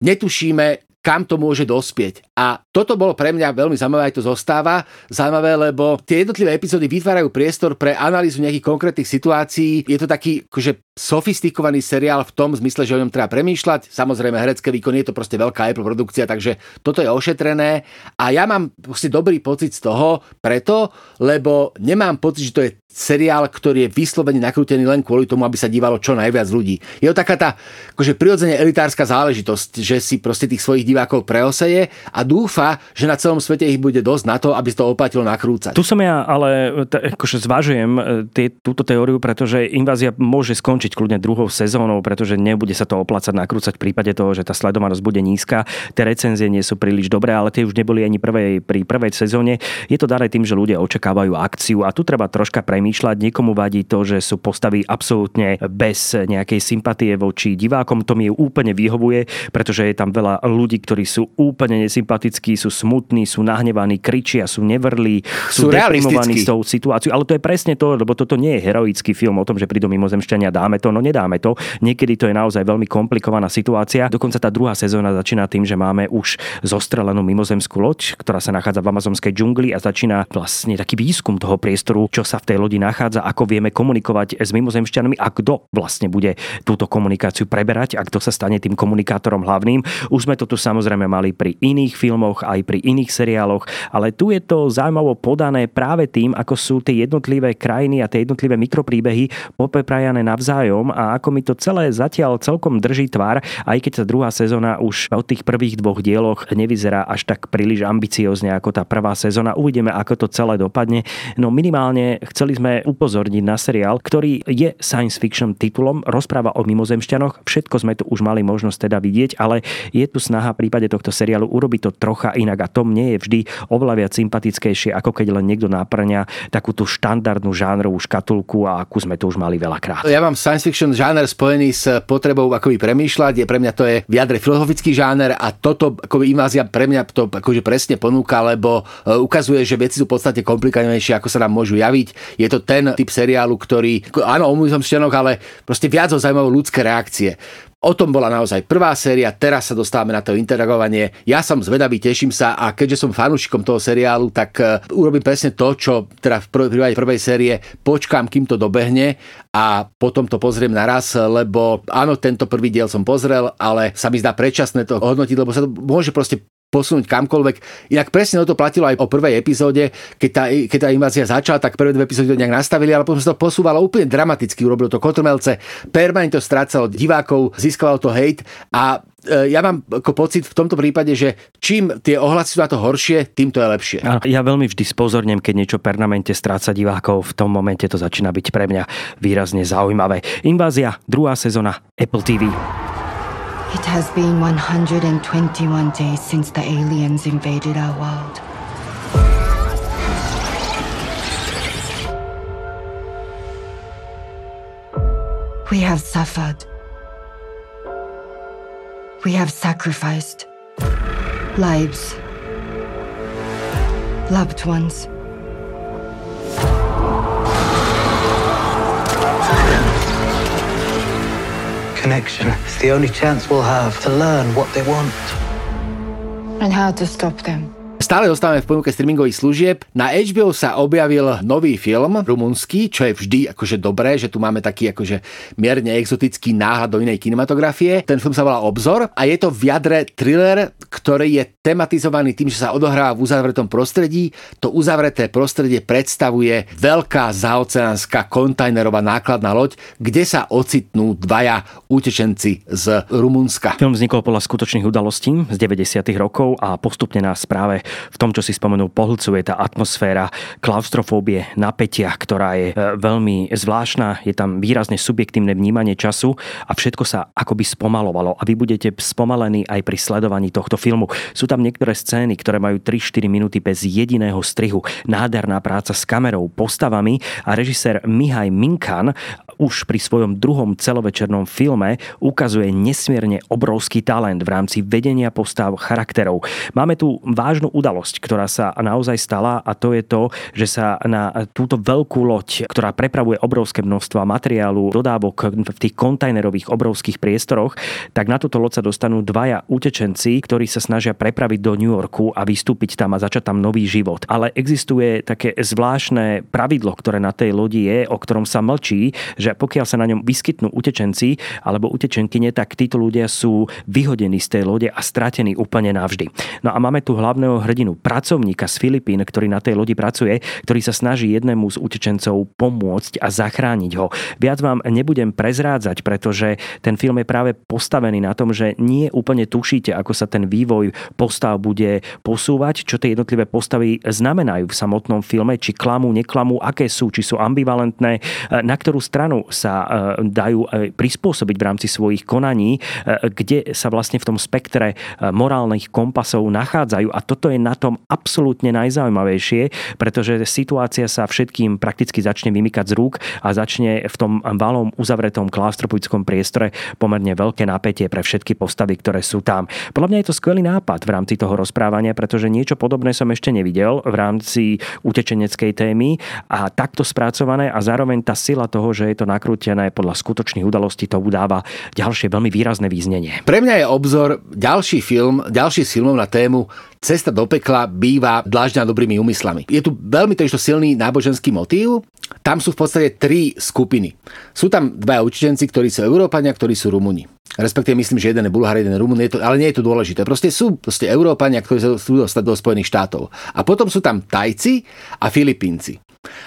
netušíme, kam to môže dospieť. A toto bolo pre mňa veľmi zaujímavé, aj to zostáva zaujímavé, lebo tie jednotlivé epizódy vytvárajú priestor pre analýzu nejakých konkrétnych situácií. Je to taký akože sofistikovaný seriál v tom zmysle, že o ňom treba premýšľať. Samozrejme, herecké výkony, je to proste veľká Apple produkcia, takže toto je ošetrené. A ja mám proste dobrý pocit z toho preto, lebo nemám pocit, že to je seriál, ktorý je vyslovene nakrútený len kvôli tomu, aby sa dívalo čo najviac ľudí. Je to taká tá akože prirodzene elitárska záležitosť, že si proste tých svojich divákov preoseje a dúfa, že na celom svete ich bude dosť na to, aby sa to oplatilo nakrúcať. Tu som ja ale akože zvažujem túto teóriu, pretože Invázia môže skončiť kľudne druhou sezónou, pretože nebude sa to oplácať nakrúcať v prípade toho, že tá sledovanosť bude nízka. Tie recenzie nie sú príliš dobré, ale tie už neboli ani pri prvej sezóne. Je to dané tým, že ľudia očakávajú akciu a tu treba troška myšľať. Niekomu vadí to, že sú postavy absolútne bez nejakej sympatie voči divákom. To mi úplne vyhovuje, pretože je tam veľa ľudí, ktorí sú úplne nesympatickí, sú smutní, sú nahnevaní, kričia, sú nevrlí, sú deprimovaní s tou situáciou. Ale to je presne to, lebo toto nie je heroický film o tom, že prídu mimozemšťania, dáme to, no nedáme to. Niekedy to je naozaj veľmi komplikovaná situácia. Dokonca tá druhá sezóna začína tým, že máme už zostrelenú mimozemskú loď, ktorá sa nachádza v amazonskej džungli a začína vlastne taký výskum toho priestoru, čo sa v tej lodi nachádza, ako vieme komunikovať s mimozemšťanmi a kto vlastne bude túto komunikáciu preberať a kto sa stane tým komunikátorom hlavným. Už sme to tu samozrejme mali pri iných filmoch, aj pri iných seriáloch, ale tu je to zaujímavo podané práve tým, ako sú tie jednotlivé krajiny a tie jednotlivé mikropríbehy popreprajané navzájom a ako mi to celé zatiaľ celkom drží tvár, aj keď sa druhá sezóna už od tých prvých dvoch dieloch nevyzerá až tak príliš ambiciozne ako tá prvá sezóna. Uvidíme, ako to celé dopadne. No minimálne chceli sme upozorniť na seriál, ktorý je science fiction titulom, rozpráva o mimozemšťanoch. Všetko sme tu už mali možnosť teda vidieť, ale je tu snaha v prípade tohto seriálu urobiť to trocha inak a to mne je vždy oveľa viac sympatickejšie, ako keď len niekto náprňa takú tú štandardnú žánrovú škatulku, a akú sme tu už mali veľakrát. Ja mám science fiction žáner spojený s potrebou akoby premýšľať, je pre mňa to je v jadre filozofický žáner a toto akoby Invázia pre mňa to akože presne ponúka, lebo ukazuje, že veci sú podstatne komplikovanejšie, ako sa nám môžu javiť. Je to ten typ seriálu, ktorý, áno, o mimozemšťanoch, ale proste viac ho zaujímajú ľudské reakcie. O tom bola naozaj prvá séria, teraz sa dostávame na to interagovanie. Ja som zvedavý, teším sa a keďže som fanúšikom toho seriálu, tak urobím presne to, čo teda v prípade prvej série počkám, kým to dobehne a potom to pozriem naraz, lebo áno, tento prvý diel som pozrel, ale sa mi zdá predčasné to hodnotiť, lebo sa to môže proste posunúť kamkoľvek. Inak presne to platilo aj o prvej epizóde, keď tá invázia začala, tak prvé dve epizódy to nejak nastavili, ale potom sa to posúvalo úplne dramaticky, urobilo to kotrmelce, permanentne to strácalo divákov, získalo to hejt a ja mám ako pocit v tomto prípade, že čím tie ohlasy sú na to horšie, tým to je lepšie. Ja veľmi vždy spozornem, keď niečo permanentne stráca divákov, v tom momente to začína byť pre mňa výrazne zaujímavé. Invázia, druhá sezóna, Apple TV. It has been 121 days since the aliens invaded our world. We have suffered. We have sacrificed lives, loved ones. Connection. It's the only chance we'll have to learn what they want and how to stop them. Stále dostávame v ponuke streamingových služieb. Na HBO sa objavil nový film, rumunský, čo je vždy akože dobré, že tu máme taký akože mierne exotický náhľad do inej kinematografie. Ten film sa volá Obzor a je to v jadre thriller, ktorý je tematizovaný tým, že sa odohráva v uzavretom prostredí. To uzavreté prostredie predstavuje veľká zaoceánska kontajnerová nákladná loď, kde sa ocitnú dvaja utečenci z Rumunska. Film vznikol podľa skutočných udalostí z 90. rokov a postupne nás práve v tom, čo si spomenul, pohľcuje tá atmosféra klaustrofóbie, napätia, ktorá je veľmi zvláštna, je tam výrazne subjektívne vnímanie času a všetko sa akoby spomalovalo a vy budete spomalení aj pri sledovaní tohto filmu. Sú tam niektoré scény, ktoré majú 3-4 minúty bez jediného strihu. Nádherná práca s kamerou, postavami a režisér Mihaj Minkan už pri svojom druhom celovečernom filme ukazuje nesmierne obrovský talent v rámci vedenia postav, charakterov. Máme tu vážnu udalosť, ktorá sa naozaj stala, a to je to, že sa na túto veľkú loď, ktorá prepravuje obrovské množstva materiálu, dodávok v tých kontajnerových obrovských priestoroch, tak na túto loď sa dostanú dvaja utečenci, ktorí sa snažia prepraviť do New Yorku a vystúpiť tam a začať tam nový život. Ale existuje také zvláštne pravidlo, ktoré na tej lodi je, o ktorom sa mlčí, že pokiaľ sa na ňom vyskytnú utečenci alebo utečenkyne, tak títo ľudia sú vyhodení z tej lode a stratení úplne navždy. No a máme tu hlavného hrdinu, pracovníka z Filipín, ktorý na tej lodi pracuje, ktorý sa snaží jednému z utečencov pomôcť a zachrániť ho. Viac vám nebudem prezrádzať, pretože ten film je práve postavený na tom, že nie úplne tušíte, ako sa ten vývoj postav bude posúvať, čo tie jednotlivé postavy znamenajú v samotnom filme, či klamú, neklamú, aké sú, či sú ambivalentné, na ktorú stranu sa dajú prispôsobiť v rámci svojich konaní, kde sa vlastne v tom spektre morálnych kompasov nachádzajú. A toto je na tom absolútne najzaujímavejšie, pretože situácia sa všetkým prakticky začne vymykať z rúk a začne v tom valom uzavretom klaustrofobickom priestore pomerne veľké napätie pre všetky postavy, ktoré sú tam. Podľa mňa je to skvelý nápad v rámci toho rozprávania, pretože niečo podobné som ešte nevidel v rámci utečeneckej témy a takto spracované, a zároveň tá sila toho, že je to nakrútené podľa skutočných udalostí, to udáva ďalšie veľmi výrazné význenie. Pre mňa je Obzor ďalší film na tému Cesta do pekla býva dláždená dobrými úmyslami. Je tu veľmi tiež silný náboženský motív. Tam sú v podstate tri skupiny. Sú tam dvaja utečenci, ktorí sú Európania, ktorí sú Rumúni. Respektíve myslím, že jeden je Bulhár, jeden je Rumún, ale nie je to dôležité. Sú Európania, ktorí sa chcú dostať do Spojených štátov. A potom sú tam Tajci a Filipínci.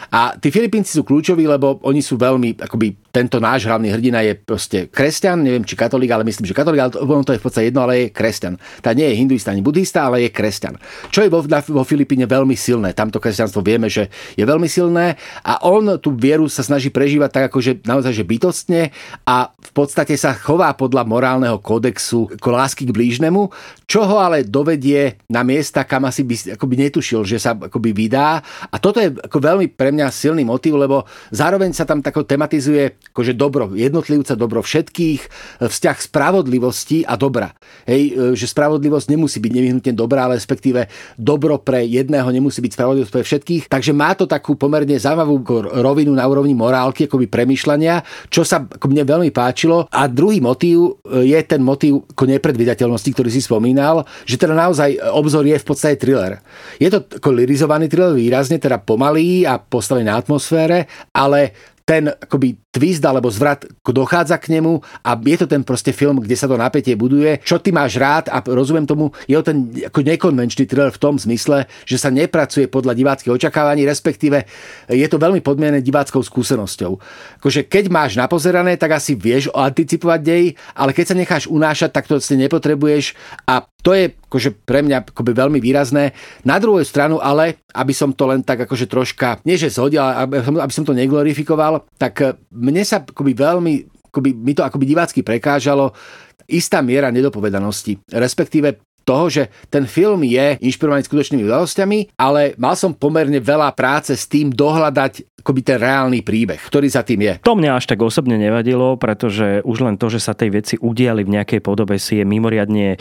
A tí Filipínci sú kľúčoví, lebo oni sú veľmi, akoby tento náš hlavný hrdina je proste kresťan, neviem či katolík, ale myslím, že katolík, ale to je v podstate jedno, ale je kresťan. Tá nie je hinduista ani budista, ale je kresťan. Čo je vo Filipíne veľmi silné. Tamto kresťanstvo vieme, že je veľmi silné, a on tú vieru sa snaží prežívať tak akože naozaj že bytostne a v podstate sa chová podľa morálneho kodexu lásky k blížnemu, čo ho ale dovedie na miesta, kam asi by akoby netušil, že sa akoby vydá. A toto je ako veľmi pre mňa silný motív, lebo zároveň sa tam tako tematizuje akože dobro jednotlivca, dobro všetkých, vzťah spravodlivosti a dobra. Hej, že spravodlivosť nemusí byť nevyhnutne dobrá, ale respektíve dobro pre jedného nemusí byť spravodlivosť pre všetkých. Takže má to takú pomerne zaujímavú rovinu na úrovni morálky, akoby premýšľania, čo sa mne veľmi páčilo. A druhý motív je ten motív ako nepredvidateľnosti, ktorý si spomínal, že teda naozaj Obzor je v podstate thriller. Je to ako lirizovaný thriller, výrazne teda pomalý a postavený na atmosfére, ale ten akoby twist alebo zvrat dochádza k nemu a je to ten proste film, kde sa to napätie buduje. Čo ty máš rád, a rozumiem tomu, je to ten ako nekonvenčný thriller v tom zmysle, že sa nepracuje podľa diváckych očakávaní, respektíve je to veľmi podmienené diváckou skúsenosťou. Akože keď máš napozerané, tak asi vieš anticipovať dej, ale keď sa necháš unášať, tak to si nepotrebuješ, a to je akože pre mňa akoby veľmi výrazné. Na druhú stranu ale, aby som to len tak akože troška, nie že zhodil, ale aby som to neglorifikoval, tak mne sa akoby mi to divácky prekážalo istá miera nedopovedanosti. Respektíve toho, že ten film je inšpirovaný skutočnými udalosťami, ale mal som pomerne veľa práce s tým dohľadať akoby ten reálny príbeh, ktorý za tým je. To mňa až tak osobne nevadilo, pretože už len to, že sa tej veci udiali v nejakej podobe, si je mimoriadne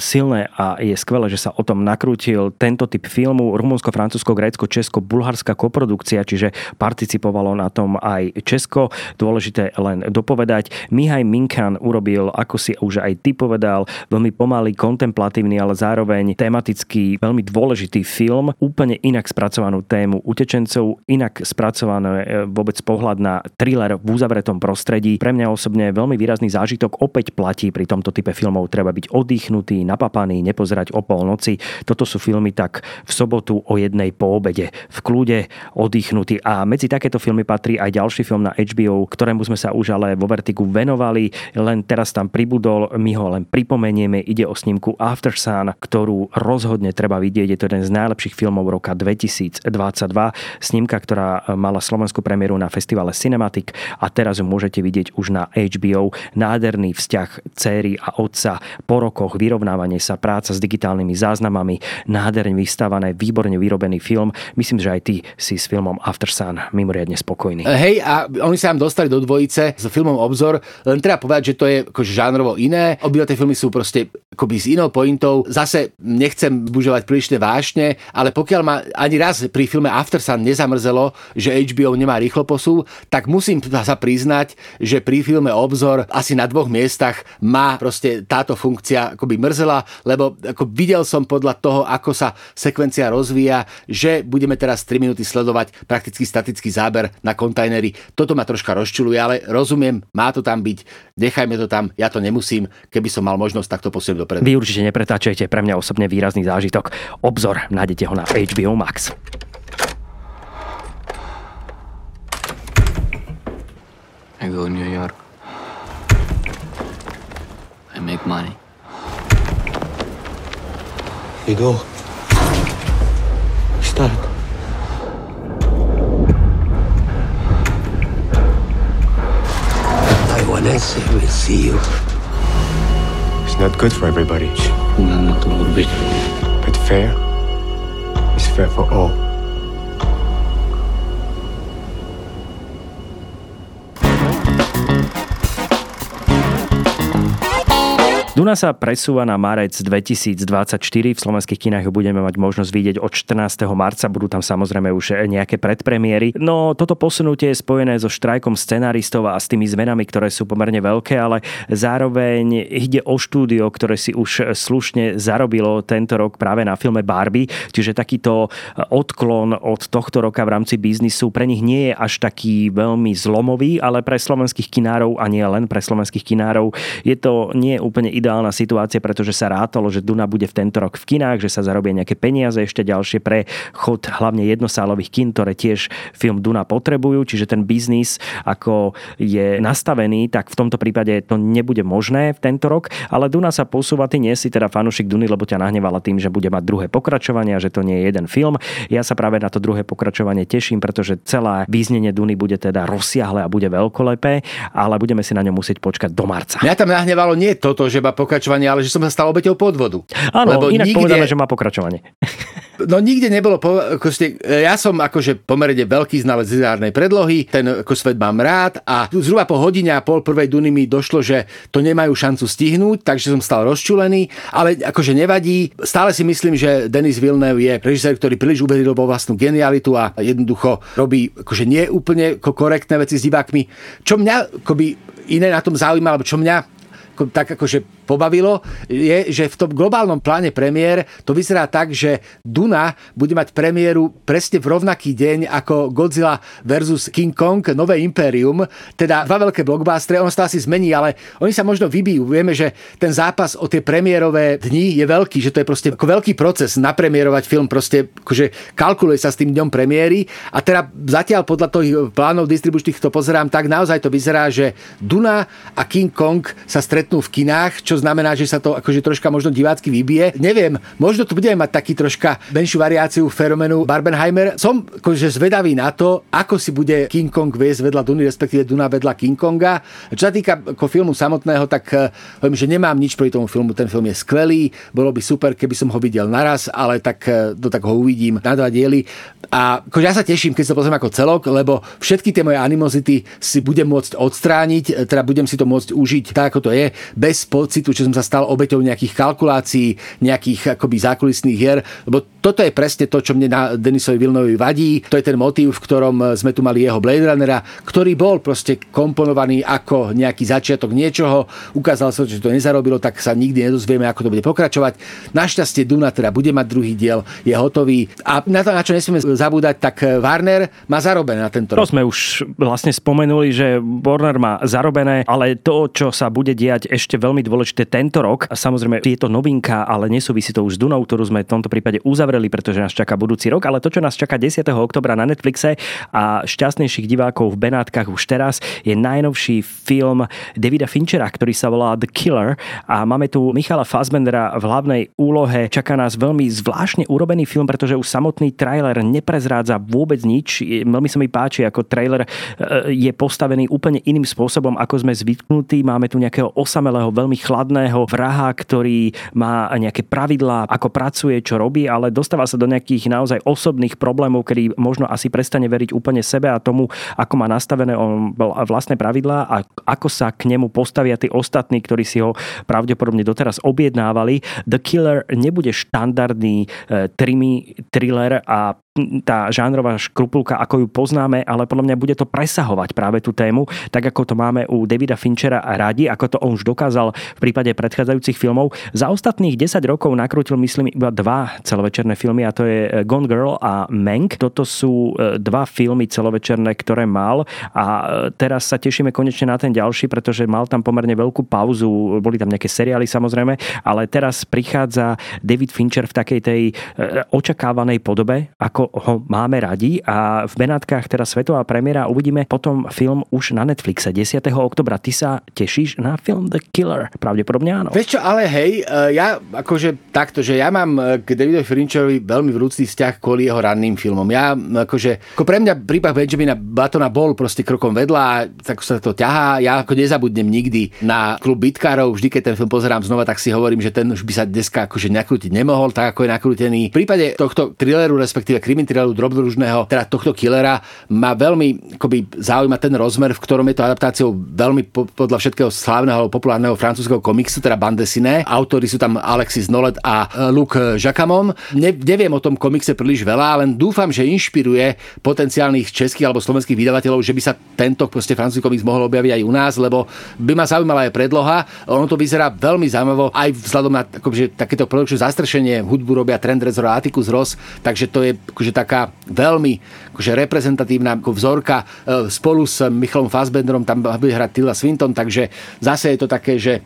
silné a je skvelé, že sa o tom nakrútil tento typ filmu. Rumunsko, Francúzsko, Grécko, Česko, bulharská koprodukcia, čiže participovalo na tom aj Česko. Dôležité len dopovedať. Mihaj Minkan urobil, ako si už aj ty povedal, veľmi pomalý, kontemplatívny, ale zároveň tematicky veľmi dôležitý film, úplne inak spracovanú tému utečencov, inak spracované vôbec pohľad na thriller v uzavretom prostredí. Pre mňa osobne veľmi výrazný zážitok, opäť platí pri tomto type filmov, treba byť oddychnutý, napapaný, nepozerať o polnoci. Toto sú filmy tak v sobotu o 1:00 po obede, v kľude, oddychnutý. A medzi takéto filmy patrí aj ďalší film na HBO, ktorému sme sa už ale vo Vertigu venovali, len teraz tam pribudol, my ho len pripomenieme, ide o snímku novinku Aftersun, ktorú rozhodne treba vidieť. Je to jeden z najlepších filmov roka 2022. Snímka, ktorá mala slovenskú premiéru na festivale Cinematic a teraz ju môžete vidieť už na HBO. Nádherný vzťah céry a otca po rokoch, vyrovnávanie sa, práca s digitálnymi záznamami, nádherne vystavané, výborne vyrobený film. Myslím, že aj ty si s filmom Aftersun mimoriadne spokojný. Hej, a oni sa nám dostali do dvojice s filmom Obzor. Len treba povedať, že to je akože žánrovo iné. Obidva tie filmy sú proste akoby s inou pointou. Zase nechcem bužovať prílišné vášne, ale pokiaľ ma ani raz pri filme Aftersun nezamrzelo, že HBO nemá rýchlo posúv, tak musím sa priznať, že pri filme Obzor asi na dvoch miestach má proste táto funkcia akoby mrzela, lebo ako videl som podľa toho, ako sa sekvencia rozvíja, že budeme teraz 3 minúty sledovať prakticky statický záber na kontajneri. Toto ma troška rozčuluje, ale rozumiem, má to tam byť, nechajme to tam, ja to nemusím, keby som mal možnosť, tak to posúdim dopredu. Vy určite nepretáčajte, pre mňa osobne výrazný zážitok. Obzor, nájdete ho na HBO Max. I go to New York. I make money. We go. We start. When I say we'll see you. It's not good for everybody. Not a little bit. But fair is fair for all. Duna sa presúva na marec 2024. V slovenských kinách budeme mať možnosť vidieť od 14. marca. Budú tam samozrejme už nejaké predpremiery. No toto posunutie je spojené so štrajkom scenaristov a s tými zmenami, ktoré sú pomerne veľké, ale zároveň ide o štúdio, ktoré si už slušne zarobilo tento rok práve na filme Barbie. Čiže takýto odklon od tohto roka v rámci biznisu pre nich nie je až taký veľmi zlomový, ale pre slovenských kinárov a nie len pre slovenských kinárov je to nie úplne ideálna situácia, pretože sa rátalo, že Duna bude v tento rok v kinách, že sa zarobia nejaké peniaze ešte ďalšie pre chod hlavne jednosálových kín, ktoré tiež film Duna potrebujú, čiže ten biznis ako je nastavený, tak v tomto prípade to nebude možné v tento rok, ale Duna sa posúva, ty nie si teda fanúšik Duny, lebo ťa nahnevala tým, že bude mať druhé pokračovanie a že to nie je jeden film. Ja sa práve na to druhé pokračovanie teším, pretože celé význenie Duny bude teda rozsiahle a bude veľkolepé, ale budeme si na ňom musieť počkať do marca. Mňa tam nahnevalo nie toto, že pokračovanie, ale že som sa stal obeťou podvodu. Áno, lebo inak nikde povedané, že má pokračovanie. No nikde nebolo, ja som akože pomerne veľký znalec lineárnej predlohy, ten ako svet mám rád a zhruba po hodine a pol prvej Duny mi došlo, že to nemajú šancu stihnúť, takže som stal rozčulený, ale akože nevadí. Stále si myslím, že Denis Villeneuve je režisér, ktorý príliš uveril vo vlastnú genialitu a jednoducho robí akože nie úplne korektné veci s divákmi. Čo mňa akoby iné na tom zaujíma, alebo čo mňa tak akože pobavilo, je, že v tom globálnom pláne premiér to vyzerá tak, že Duna bude mať premiéru presne v rovnaký deň ako Godzilla vs. King Kong, Nové Imperium, teda dva veľké blockbustre, ono sa asi zmení, ale oni sa možno vybijú. Vieme, že ten zápas o tie premiérové dni je veľký, že to je proste ako veľký proces napremierovať film, proste akože kalkuluje sa s tým dňom premiéry a teda zatiaľ podľa toho plánov distribučných to pozerám, tak naozaj to vyzerá, že Duna a King Kong sa stretnú v kinách, čo znamená, že sa to akože troška možno divácky vybije. Neviem, možno tu budeme mať taký troška menšiu variáciu fenoménu Barbenheimer. Som akože zvedavý na to, ako si bude King Kong viesť vedľa Duny, respektíve Duna vedľa King Konga. Čo sa týka ako filmu samotného, tak hovorím, že nemám nič proti tomu filmu. Ten film je skvelý, bolo by super, keby som ho videl naraz, ale tak ho uvidím na 2 diely. A akože ja sa teším, keď sa pozriem ako celok, lebo všetky tie moje animozity si budem môcť odstrániť, teda budem si to môcť užiť tak, ako to je, bez pocit, čiže som sa stal obeťou nejakých kalkulácií, nejakých akoby zákulisných hier, lebo toto je presne to, čo mne na Denisovi Villeneuve vadí. To je ten motív, v ktorom sme tu mali jeho Blade Runnera, ktorý bol proste komponovaný ako nejaký začiatok niečoho. Ukázalo sa, že to nezarobilo, tak sa nikdy nedozvieme, ako to bude pokračovať. Našťastie Duna teda bude mať druhý diel, je hotový. A na to, na čo nesmieme zabúdať, tak Warner má zarobené na tento rok. To sme už vlastne spomenuli, že Warner má zarobené, ale to, čo sa bude diať povedať ešte veľmi dôležité tento rok. A samozrejme, je to novinka, ale nesúvisí to už s Dunou, ktorú sme v tomto prípade uzavreli, pretože nás čaká budúci rok, ale to, čo nás čaká 10. októbra na Netflixe a šťastnejších divákov v Benátkach už teraz, je najnovší film Davida Finchera, ktorý sa volá The Killer, a máme tu Michala Fassbendera v hlavnej úlohe. Čaká nás veľmi zvláštne urobený film, pretože už samotný trailer neprezrádza vôbec nič. Veľmi sa mi páči, ako trailer je postavený úplne iným spôsobom, ako sme zvyknutí. Máme tu nejakého osamelého, veľmi chladného vraha, ktorý má nejaké pravidlá, ako pracuje, čo robí, ale dostáva sa do nejakých naozaj osobných problémov, kedy možno asi prestane veriť úplne sebe a tomu, ako má nastavené vlastné pravidlá a ako sa k nemu postavia tí ostatní, ktorí si ho pravdepodobne doteraz objednávali. The Killer nebude štandardný thriller a tá žánrová škrupulka, ako ju poznáme, ale podľa mňa bude to presahovať práve tú tému, tak ako to máme u Davida Finchera radi, ako to on už dokázal v prípade predchádzajúcich filmov. Za ostatných 10 rokov nakrútil, myslím, iba 2 celovečerné filmy, a to je Gone Girl a Mank. Toto sú 2 filmy celovečerné, ktoré mal, a teraz sa tešíme konečne na ten ďalší, pretože mal tam pomerne veľkú pauzu, boli tam nejaké seriály samozrejme, ale teraz prichádza David Fincher v takej tej očakávanej podobe, ako ho máme radi, a v Benátkach teraz svetová premiéra, uvidíme potom film už na Netflixe 10. oktobra. Ty sa tešíš na film The Killer? Pravdepodobne áno. Vieš čo, ale hej, ja akože takto, že ja mám k Davidovi Fincherovi veľmi vrúcný vzťah kvôli jeho ranným filmom. Ja akože, ako pre mňa príbeh Benjamina Buttona bol proste krokom vedľa a tak sa to ťahá. Ja ako nezabudnem nikdy na Klub bitkárov, vždy keď ten film pozerám znova, tak si hovorím, že ten už by sa dneska akože nakrútiť nemohol, tak ako je nakrútený. V prípade tohto thrilleru, respektíve kriminálneho drobnodružného, teda tohto Killera, má veľmi akoby zaujíma ten rozmer, v ktorom je to adaptáciou veľmi podľa všetkého slávneho populárneho francúzskeho komiksu, teda bande dessinée. Autori sú tam Alexis Nollet a Luc Jacquemont. Neviem o tom komikse príliš veľa, len dúfam, že inšpiruje potenciálnych českých alebo slovenských vydavateľov, že by sa tento proste francúzsky komiks mohol objaviť aj u nás, lebo by ma zaujímala aj predloha. Ono to vyzerá veľmi zaujímavo aj vzhľadom na akože takéto produkčné zastrešenie, hudbu robia Trent Reznor a Atticus Ross, takže to je akože taká veľmi akože reprezentatívna vzorka. Spolu s Michalom Fassbenderom tam bude hrať Tilda Swinton, takže zase je to také, že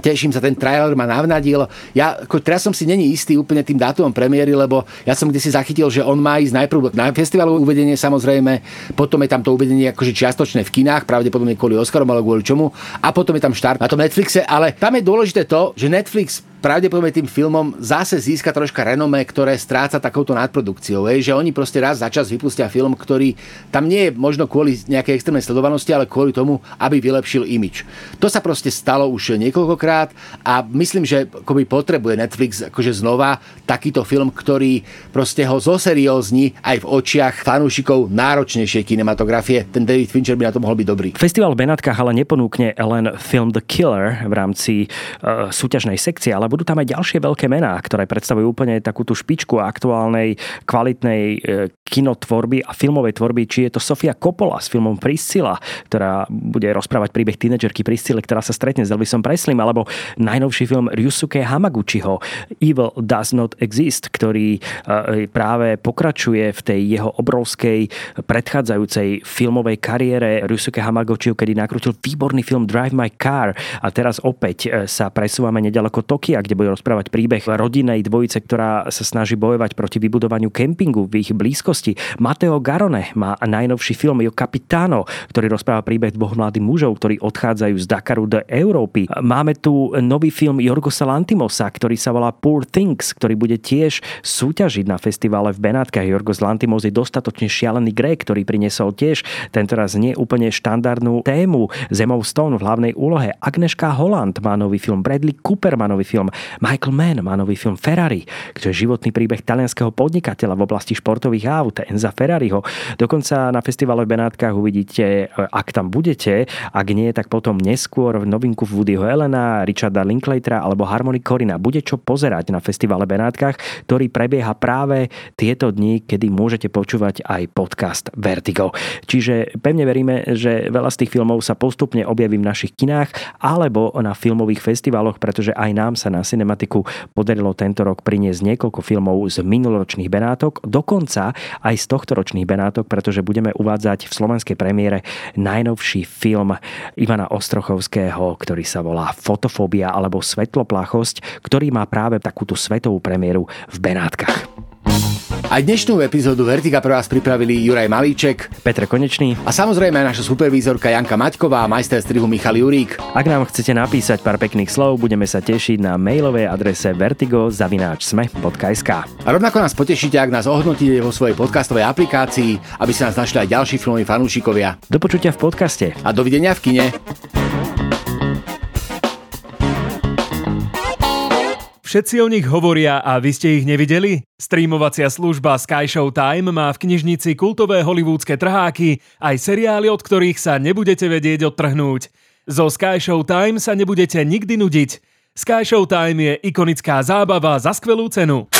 teším sa, ten trailer ma navnadil. Ja ako teraz som si není istý úplne tým dátumom premiéry, lebo ja som kdesi zachytil, že on má ísť najprv na festivalové uvedenie samozrejme, potom je tam to uvedenie akože čiastočné v kinách, pravdepodobne kvôli Oscarom alebo kvôli čomu, a potom je tam štart na tom Netflixe, ale tam je dôležité to, že Netflix pravdepodobne tým filmom zase získa troška renomé, ktoré stráca takouto nadprodukciou. Že oni proste raz za čas vypustia film, ktorý tam nie je možno kvôli nejakej extrémnej sledovanosti, ale kvôli tomu, aby vylepšil image. To sa proste stalo už niekoľkokrát a myslím, že akoby potrebuje Netflix akože znova takýto film, ktorý proste ho zoseriózni aj v očiach fanúšikov náročnejšej kinematografie. Ten David Fincher by na to mohol byť dobrý. Festival v Benátkach ale neponúkne len film The Killer v rámci súťažnej sekcie, ale budú tam aj ďalšie veľké mená, ktoré predstavujú úplne takúto špičku aktuálnej kvalitnej kinotvorby a filmovej tvorby. Či je to Sofia Coppola s filmom Priscila, ktorá bude rozprávať príbeh tínedžerky Priscily, ktorá sa stretne s Elvisom Preslim, alebo najnovší film Ryusuke Hamaguchiho Evil Does Not Exist, ktorý práve pokračuje v tej jeho obrovskej predchádzajúcej filmovej kariére Ryusuke Hamaguchiho, kedy nakrútil výborný film Drive My Car, a teraz opäť sa presúvame neďaleko Tokia, kde bude rozprávať príbeh rodinnej dvojice, ktorá sa snaží bojovať proti vybudovaniu kempingu v ich blízkosti. Matteo Garrone má najnovší film Io Capitano, ktorý rozpráva príbeh dvoch mladých mužov, ktorí odchádzajú z Dakaru do Európy. Máme tu nový film Jorgosa Lantimosa, ktorý sa volá Poor Things, ktorý bude tiež súťažiť na festivále v Benátkach. Jorgos Lantimos je dostatočne šialený Grék, ktorý priniesol tiež tentoraz nie úplne štandardnú tému. Zemov Stone v hlavnej úlohe. Agnieszka Holland má nový film, Bradley Cooper má nový film, Michael Mann má nový film Ferrari, čo je životný príbeh talianského podnikateľa v oblasti športových aut Enza Ferrariho. Dokonca na festivale v Benátkach uvidíte, ak tam budete, ak nie, tak potom neskôr, v novinku Woodyho Allena, Richarda Linklatera alebo Harmony Corina. Bude čo pozerať na festivale v Benátkach, ktorý prebieha práve tieto dni, kedy môžete počúvať aj podcast Vertigo. Čiže pevne veríme, že veľa z tých filmov sa postupne objaví v našich kinách alebo na filmových festivaloch, pretože aj nám sa na cinematiku podarilo tento rok priniesť niekoľko filmov z minuloročných Benátok, dokonca aj z tohtoročných Benátok, pretože budeme uvádzať v slovenskej premiére najnovší film Ivana Ostrochovského, ktorý sa volá Fotofóbia alebo Svetloplachosť, ktorý má práve takúto svetovú premiéru v Benátkach. A dnešnú epizódu Vertiga pre vás pripravili Juraj Malíček, Peter Konečný a samozrejme aj naša supervízorka Janka Maťková a majster strihu Michal Jurík. Ak nám chcete napísať pár pekných slov, budeme sa tešiť na mailovej adrese vertigo@sme.sk. A rovnako nás potešíte, ak nás ohodnotíte vo svojej podcastovej aplikácii, aby sa nás našli aj ďalší filmoví fanúšikovia. Do počutia v podcaste. A dovidenia v kine. Všetci o nich hovoria a vy ste ich nevideli? Streamovacia služba Sky Show Time má v knižnici kultové hollywoodske trháky aj seriály, od ktorých sa nebudete vedieť odtrhnúť. Zo Sky Show Time sa nebudete nikdy nudiť. Sky Show Time je ikonická zábava za skvelú cenu.